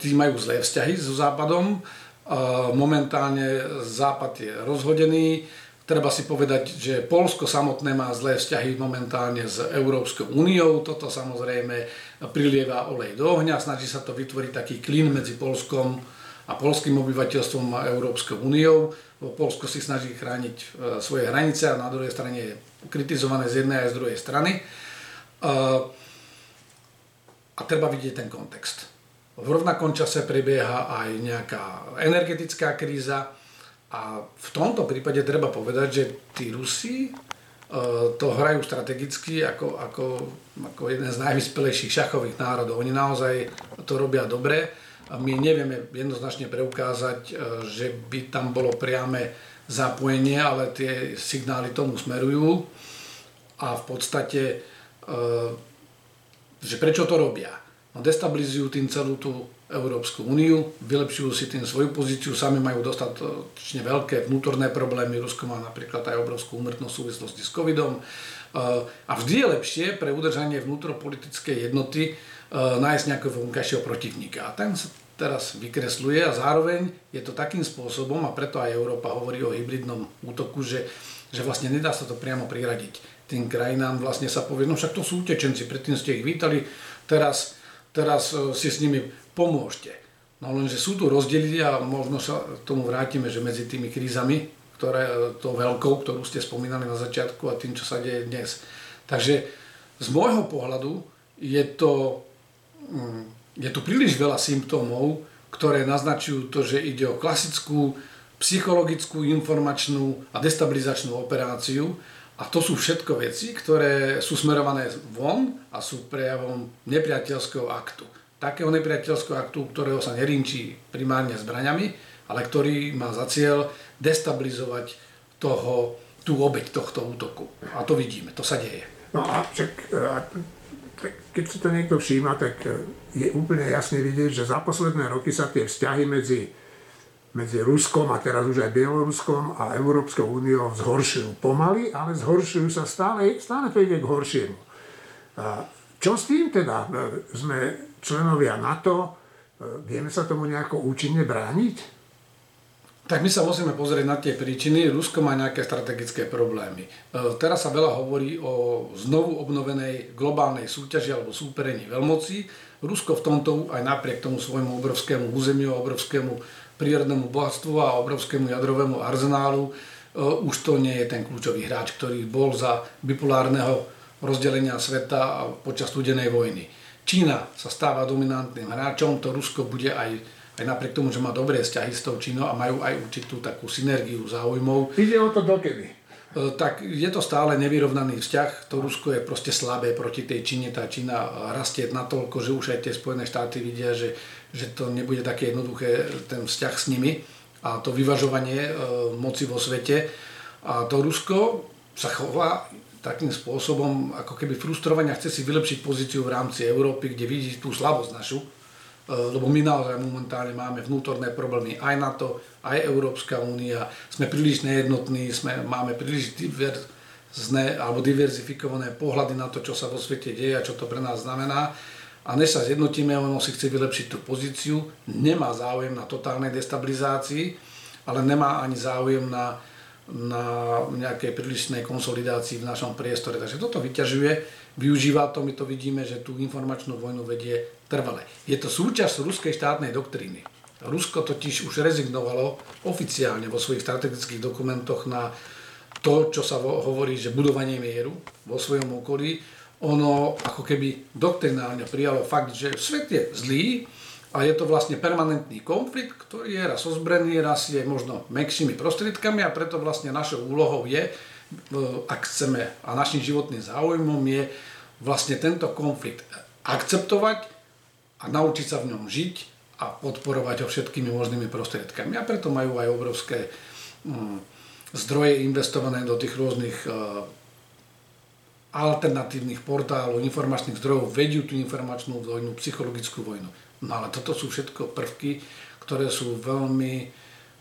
Tí majú zlé vzťahy so Západom. Momentálne Západ je rozhodený. Treba si povedať, že Poľsko samotné má zlé vzťahy momentálne s Európskou úniou. Toto samozrejme prilieva olej do ohňa. Snaží sa to vytvoriť taký klin medzi Poľskom a poľským obyvateľstvom a Európskou úniou. Poľsko si snaží chrániť svoje hranice a na druhej strane je kritizované z jednej aj z druhej strany. A treba vidieť ten kontext. V rovnakom čase prebieha aj nejaká energetická kríza a v tomto prípade treba povedať, že tí Rusi to hrajú strategicky ako, ako, ako jeden z najvyspelejších šachových národov. Oni naozaj to robia dobre. My nevieme jednoznačne preukázať, že by tam bolo priame zapojenie, ale tie signály tomu smerujú a v podstate že prečo to robia. No destabilizujú tým celú tú Európsku úniu, vylepšujú si tým svoju pozíciu, sami majú dostatočne veľké vnútorné problémy. Rusko má napríklad aj obrovskú úmrtnosť v súvislosti s covidom. A vždy je lepšie pre udržanie vnútropolitickej jednoty nájsť nejakého vonkajšieho protivníka. A ten sa teraz vykresluje a zároveň je to takým spôsobom, a preto aj Európa hovorí o hybridnom útoku, že, že vlastne nedá sa to priamo priradiť tým krajinám, vlastne sa povie, no však to sú utečenci, predtým ste ich vítali, teraz, teraz si s nimi pomôžte. No lenže sú tu rozdiely a možno sa k tomu vrátime, že medzi tými krízami, ktoré, to veľkou, ktorú ste spomínali na začiatku a tým, čo sa deje dnes. Takže z môjho pohľadu je to, je tu príliš veľa symptómov, ktoré naznačujú to, že ide o klasickú psychologickú, informačnú a destabilizačnú operáciu. A to sú všetko veci, ktoré sú smerované von a sú prejavom nepriateľského aktu. Takého nepriateľského aktu, ktorého sa nerinčí primárne zbraňami, ale ktorý má za cieľ destabilizovať toho, tú obeť tohto útoku. A to vidíme, to sa deje. No a však, keď si to niekto všíma, tak je úplne jasne vidieť, že za posledné roky sa tie vzťahy medzi medzi Ruskom a teraz už aj Bieloruskom a Európskou úniou zhoršujú. Pomaly, ale zhoršujú sa stále, stále to ide k horšiemu. Čo s tým teda? Sme členovia NATO, Vieme sa tomu nejako účinne brániť? Tak my sa musíme pozrieť na tie príčiny. Rusko má nejaké strategické problémy. Teraz sa veľa hovorí o znovu obnovenej globálnej súťaži alebo súperení veľmocí. Rusko v tomto aj napriek tomu svojmu obrovskému územiu, obrovskému prírodnému bohatstvu a obrovskému jadrovému arzenálu už to nie je ten kľúčový hráč, ktorý bol za bipolárneho rozdelenia sveta počas studenej vojny. Čína sa stáva dominantným hráčom, to Rusko bude aj aj napriek tomu, že má dobré vzťahy s tou Čínou a majú aj určitú takú synergiu záujmov. Ide o to dokedy? Tak je to stále nevyrovnaný vzťah. To Rusko je proste slabé proti tej Číne. Tá Čína rastie natoľko, že už aj tie Spojené štáty vidia, že, že to nebude také jednoduché ten vzťah s nimi a to vyvažovanie moci vo svete. A to Rusko sa chová takým spôsobom, ako keby frustrovania, chce si vylepšiť pozíciu v rámci Európy, kde vidí tú slabosť našu, lebo my naozaj momentálne máme vnútorné problémy aj NATO, aj Európska únia, sme príliš nejednotní, sme, máme príliš diverzné alebo diverzifikované pohľady na to, čo sa vo svete deje a čo to pre nás znamená. A než sa zjednotíme, ono si chce vylepšiť tú pozíciu, nemá záujem na totálnej destabilizácii, ale nemá ani záujem na, na nejakej prílišnej konsolidácii v našom priestore. Takže toto vyťažuje. Využíva to, my to vidíme, že tú informačnú vojnu vedie trvale. Je to súčasť ruskej štátnej doktríny. Rusko totiž už rezignovalo oficiálne vo svojich strategických dokumentoch na to, čo sa hovorí, že budovanie mieru vo svojom okolí. Ono ako keby doktrinálne prijalo fakt, že svet je zlý a je to vlastne permanentný konflikt, ktorý je raz ozbrojený, raz je možno mäkšími prostriedkami a preto vlastne našou úlohou je, ak chceme, a našim životným záujmom je vlastne tento konflikt akceptovať a naučiť sa v ňom žiť a podporovať ho všetkými možnými prostriedkami. A preto majú aj obrovské zdroje investované do tých rôznych alternatívnych portálov, informačných zdrojov, vedú tú informačnú vojnu, psychologickú vojnu. No ale toto sú všetko prvky, ktoré sú veľmi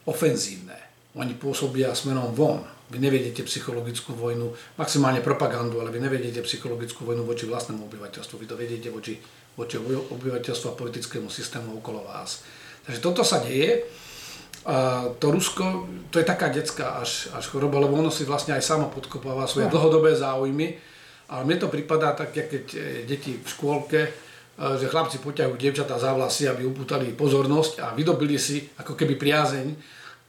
ofenzívne. Oni pôsobia smerom von. Vy nevedete psychologickú vojnu, maximálne propagandu, ale vy nevedete psychologickú vojnu voči vlastnému obyvateľstvu. Vy to vedete voči, voči obyvateľstvu a politickému systému okolo vás. Takže toto sa deje. A to Rusko, to je taká detská až, až choroba, lebo ono si vlastne aj samo podkopáva svoje no. dlhodobé záujmy. Ale mne to pripadá tak, keď deti v škôlke, že chlapci poťahujú dievčatá za vlasy, aby upútali pozornosť a vydobili si ako keby priazeň.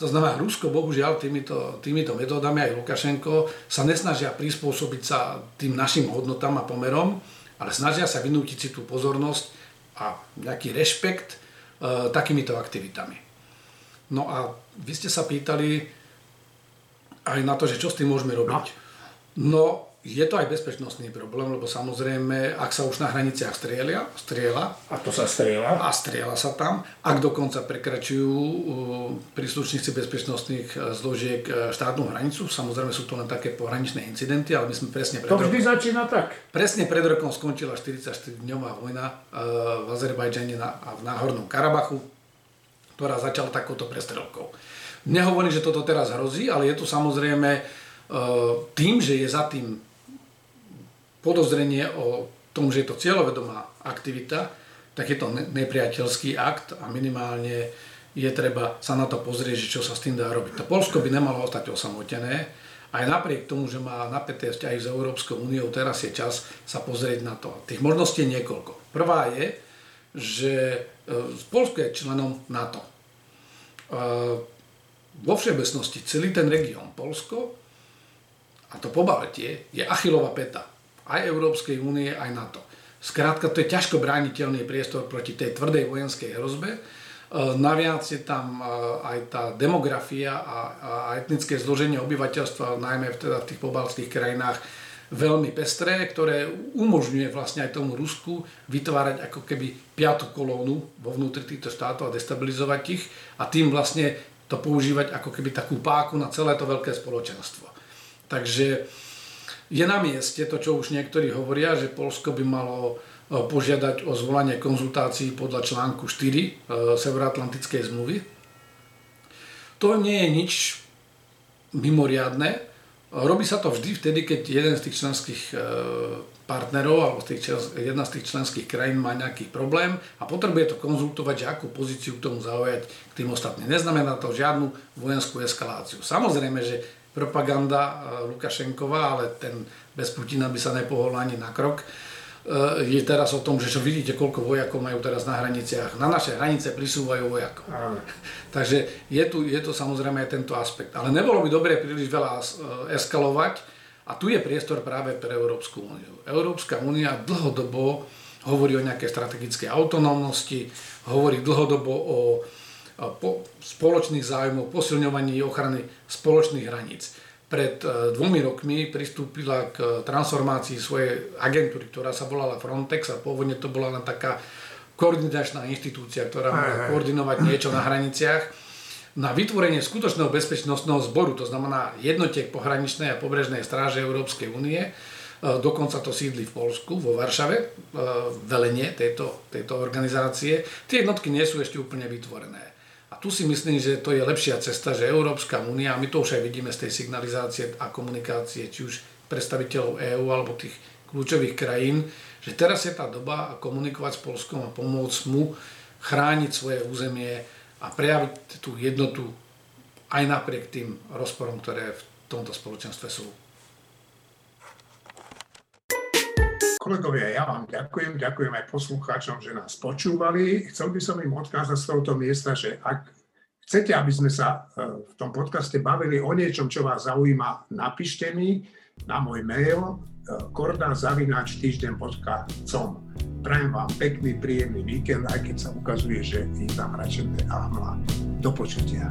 To znamená, Rusko, bohužiaľ, týmito, týmito metódami, aj Lukašenko, sa nesnažia prispôsobiť sa tým našim hodnotám a pomerom, ale snažia sa vynútiť si tú pozornosť a nejaký rešpekt e, takýmito aktivitami. No a vy ste sa pýtali aj na to, že čo s tým môžeme robiť. No, je to aj bezpečnostný problém, lebo samozrejme, ak sa už na hraniciach strieľa, strieľa, a to sa strieľa, a strieľa sa tam, ak dokonca prekračujú príslušníci bezpečnostných zložiek štátnu hranicu, samozrejme sú to len také pohraničné incidenty, ale my sme presne pred rokom... To vždy začína tak. Presne pred rokom skončila štyridsaťštyridňová vojna v Azerbajdžane a v Náhornom Karabachu, ktorá začala takouto prestrelkou. Nehovorím, že toto teraz hrozí, ale je tu samozrejme... tým, že je za tým podozrenie o tom, že je to cieľovedomá aktivita, tak je to nepriateľský akt a minimálne je treba sa na to pozrieť, čo sa s tým dá robiť. To Poľsko by nemalo ostať osamotené, aj napriek tomu, že má napäté vzťahy s Európskou úniou, teraz je čas sa pozrieť na to. Tých možností je niekoľko. Prvá je, že Poľsko je členom NATO. Vo všeobecnosti celý ten región Poľsko a to pobaltie je Achillova päta aj Európskej únie, aj NATO. Skrátka, to je ťažko brániteľný priestor proti tej tvrdej vojenskej hrozbe. Naviac je tam aj tá demografia a etnické zloženie obyvateľstva, najmä v tých pobaltských krajinách, veľmi pestré, ktoré umožňuje vlastne aj tomu Rusku vytvárať ako keby piatu kolónu vo vnútri týchto štátov a destabilizovať ich a tým vlastne to používať ako keby takú páku na celé to veľké spoločenstvo. Takže je na mieste to, čo už niektorí hovoria, že Poľsko by malo požiadať o zvolanie konzultácií podľa článku štyri Severoatlantickej zmluvy. To nie je nič mimoriadne. Robí sa to vždy vtedy, keď jeden z tých členských partnerov alebo jedna z tých členských krajín má nejaký problém a potrebuje to konzultovať, že akú pozíciu k tomu zaujať k tým ostatným. Neznamená to žiadnu vojenskú eskaláciu. Samozrejme, že propaganda Lukašenkova, ale ten bez Putina by sa nepohol ani na krok, je teraz o tom, že čo vidíte, koľko vojakov majú teraz na hraniciach. Na naše hranice prisúvajú vojakov. Takže je tu, je to samozrejme aj tento aspekt. Ale nebolo by dobre príliš veľa eskalovať a tu je priestor práve pre Európsku úniu. Európska únia dlhodobo hovorí o nejakej strategickej autonómnosti, hovorí dlhodobo o spoločných záujmoch, posilňovaní ochrany spoločných hraníc. Pred dvomi rokmi pristúpila k transformácii svojej agentúry, ktorá sa volala Frontex a pôvodne to bola len taká koordinačná inštitúcia, ktorá mala koordinovať niečo na hraniciach, na vytvorenie skutočného bezpečnostného zboru, to znamená jednotiek pohraničnej a pobrežnej stráže Európskej únie. Dokonca to sídli v Poľsku, vo Varšave, velenie tejto, tejto organizácie. Tie jednotky nie sú ešte úplne vytvorené. A tu si myslím, že to je lepšia cesta, že Európska únia, a my to už aj vidíme z tej signalizácie a komunikácie, či už predstaviteľov EÚ alebo tých kľúčových krajín, že teraz je tá doba komunikovať s Poľskom a pomôcť mu chrániť svoje územie a prejaviť tú jednotu aj napriek tým rozporom, ktoré v tomto spoločenstve sú. Kolegovia, ja vám ďakujem, ďakujem aj poslucháčom, že nás počúvali. Chcel by som im odkázať z tohto miesta, že ak chcete, aby sme sa v tom podcaste bavili o niečom, čo vás zaujíma, napíšte mi na môj mail korda zavináč týždeň bodka com. Prajem vám pekný, príjemný víkend, aj keď sa ukazuje, že je zamračené a hmla. Do počutia.